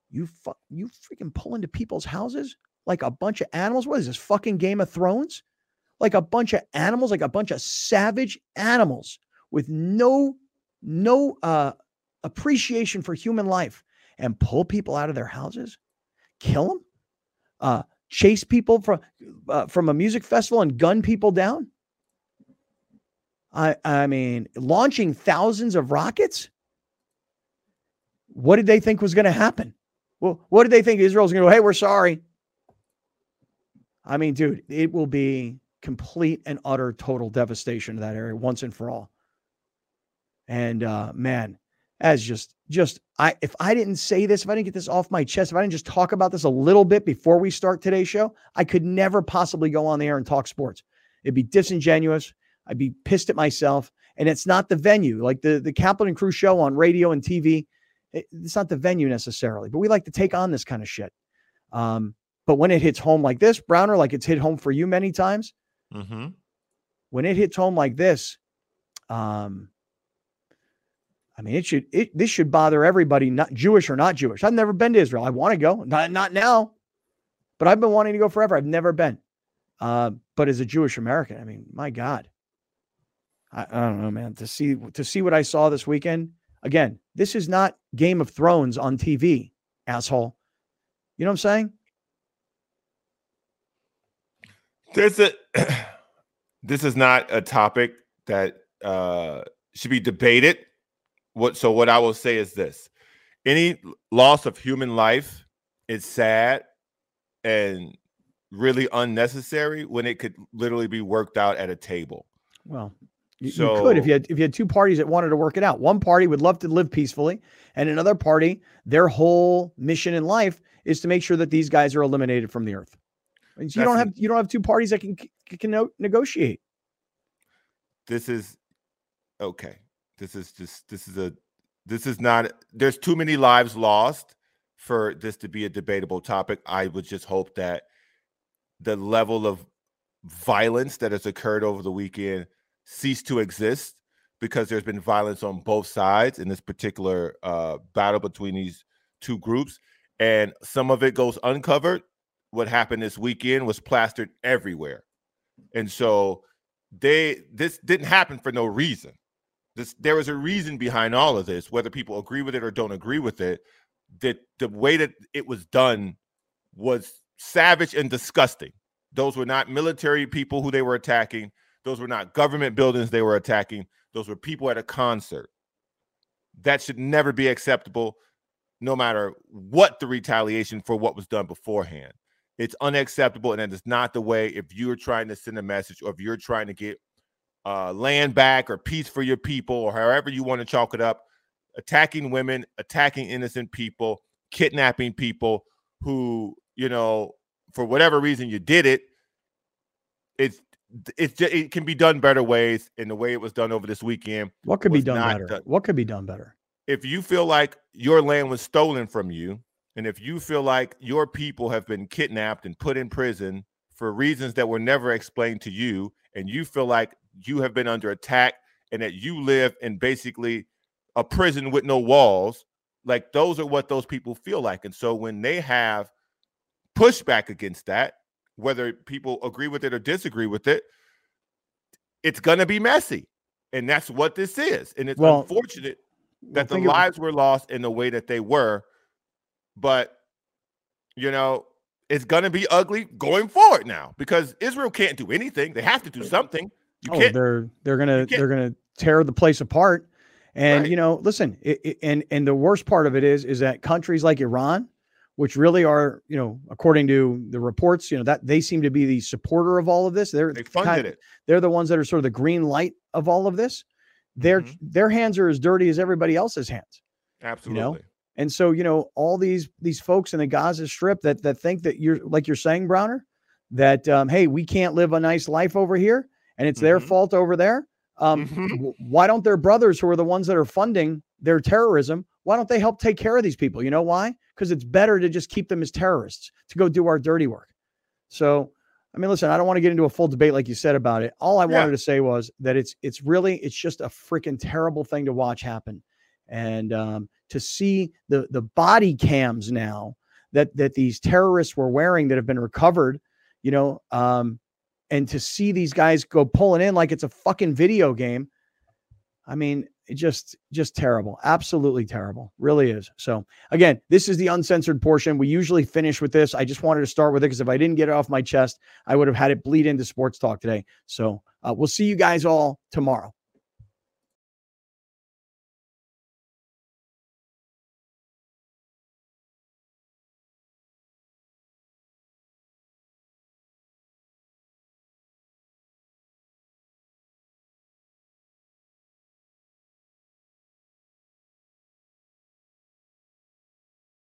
you freaking pull into people's houses like a bunch of animals. What is this, fucking Game of Thrones? Like a bunch of animals, like a bunch of savage animals with no appreciation for human life, and pull people out of their houses, kill them, chase people from a music festival and gun people down. I mean, launching thousands of rockets. What did they think was going to happen? Well, what did they think Israel's going to go, hey, we're sorry? I mean, dude, it will be complete and utter total devastation to that area once and for all. And man, as if I didn't say this, if I didn't get this off my chest, if I didn't just talk about this a little bit before we start today's show, I could never possibly go on the air and talk sports. It'd be disingenuous. I'd be pissed at myself. And it's not the venue, like the Kaplan and Crew show on radio and TV. It's not the venue necessarily, but we like to take on this kind of shit. But when it hits home like this, Browner, like it's hit home for you many times. Mm-hmm. When it hits home like this, I mean, this should bother everybody, not Jewish or not Jewish. I've never been to Israel. I want to go, not now, but I've been wanting to go forever. I've never been. But as a Jewish American, I mean, my God, I don't know, man, to see what I saw this weekend. Again, this is not Game of Thrones on TV, asshole. You know what I'm saying? This is not a topic that should be debated. What I will say is this: any loss of human life is sad and really unnecessary when it could literally be worked out at a table. Well, you could if you had two parties that wanted to work it out. One party would love to live peacefully, and another party, their whole mission in life is to make sure that these guys are eliminated from the earth. And so you don't have two parties that can negotiate. This is okay. This is not. There's too many lives lost for this to be a debatable topic. I would just hope that the level of violence that has occurred over the weekend cease to exist, because there's been violence on both sides in this particular battle between these two groups, and some of it goes uncovered. What happened this weekend was plastered everywhere, and so this didn't happen for no reason. There was a reason behind all of this, whether people agree with it or don't agree with it. That the way that it was done was savage and disgusting. Those were not military people who they were attacking. Those were not government buildings they were attacking. Those were people at a concert. That should never be acceptable, no matter what the retaliation for what was done beforehand. It's unacceptable, and that is not the way. If you're trying to send a message, or if you're trying to get land back or peace for your people, or however you want to chalk it up, attacking women, attacking innocent people, kidnapping people who, you know, for whatever reason you did it, it can be done better ways, and the way it was done over this weekend. What could be done better? What could be done better? If you feel like your land was stolen from you, and if you feel like your people have been kidnapped and put in prison for reasons that were never explained to you, and you feel like you have been under attack and that you live in basically a prison with no walls, like, those are what those people feel like. And so when they have pushback against that, whether people agree with it or disagree with it, it's going to be messy. And that's what this is. And it's unfortunate that the lives were lost in the way that they were. But, you know, it's going to be ugly going forward now, because Israel can't do anything. They have to do something. They're going to tear the place apart. And, you know, listen, and the worst part of it is that countries like Iran, which really are, you know, according to the reports, you know, that they seem to be the supporter of all of this. They funded it. They're the ones that are sort of the green light of all of this. Their hands are as dirty as everybody else's hands. Absolutely. You know? And so, you know, all these folks in the Gaza Strip that think that you're, like you're saying, Browner, that, hey, we can't live a nice life over here, and it's their fault over there. Why don't their brothers, who are the ones that are funding their terrorism, why don't they help take care of these people? You know why? Because it's better to just keep them as terrorists, to go do our dirty work. So, I mean, listen, I don't want to get into a full debate like you said about it. All I wanted to say was that it's just a freaking terrible thing to watch happen. And to see the body cams now that these terrorists were wearing that have been recovered, you know, and to see these guys go pulling in like it's a fucking video game. I mean, it just terrible. Absolutely terrible. Really is. So again, this is the uncensored portion. We usually finish with this. I just wanted to start with it because if I didn't get it off my chest, I would have had it bleed into sports talk today. So we'll see you guys all tomorrow.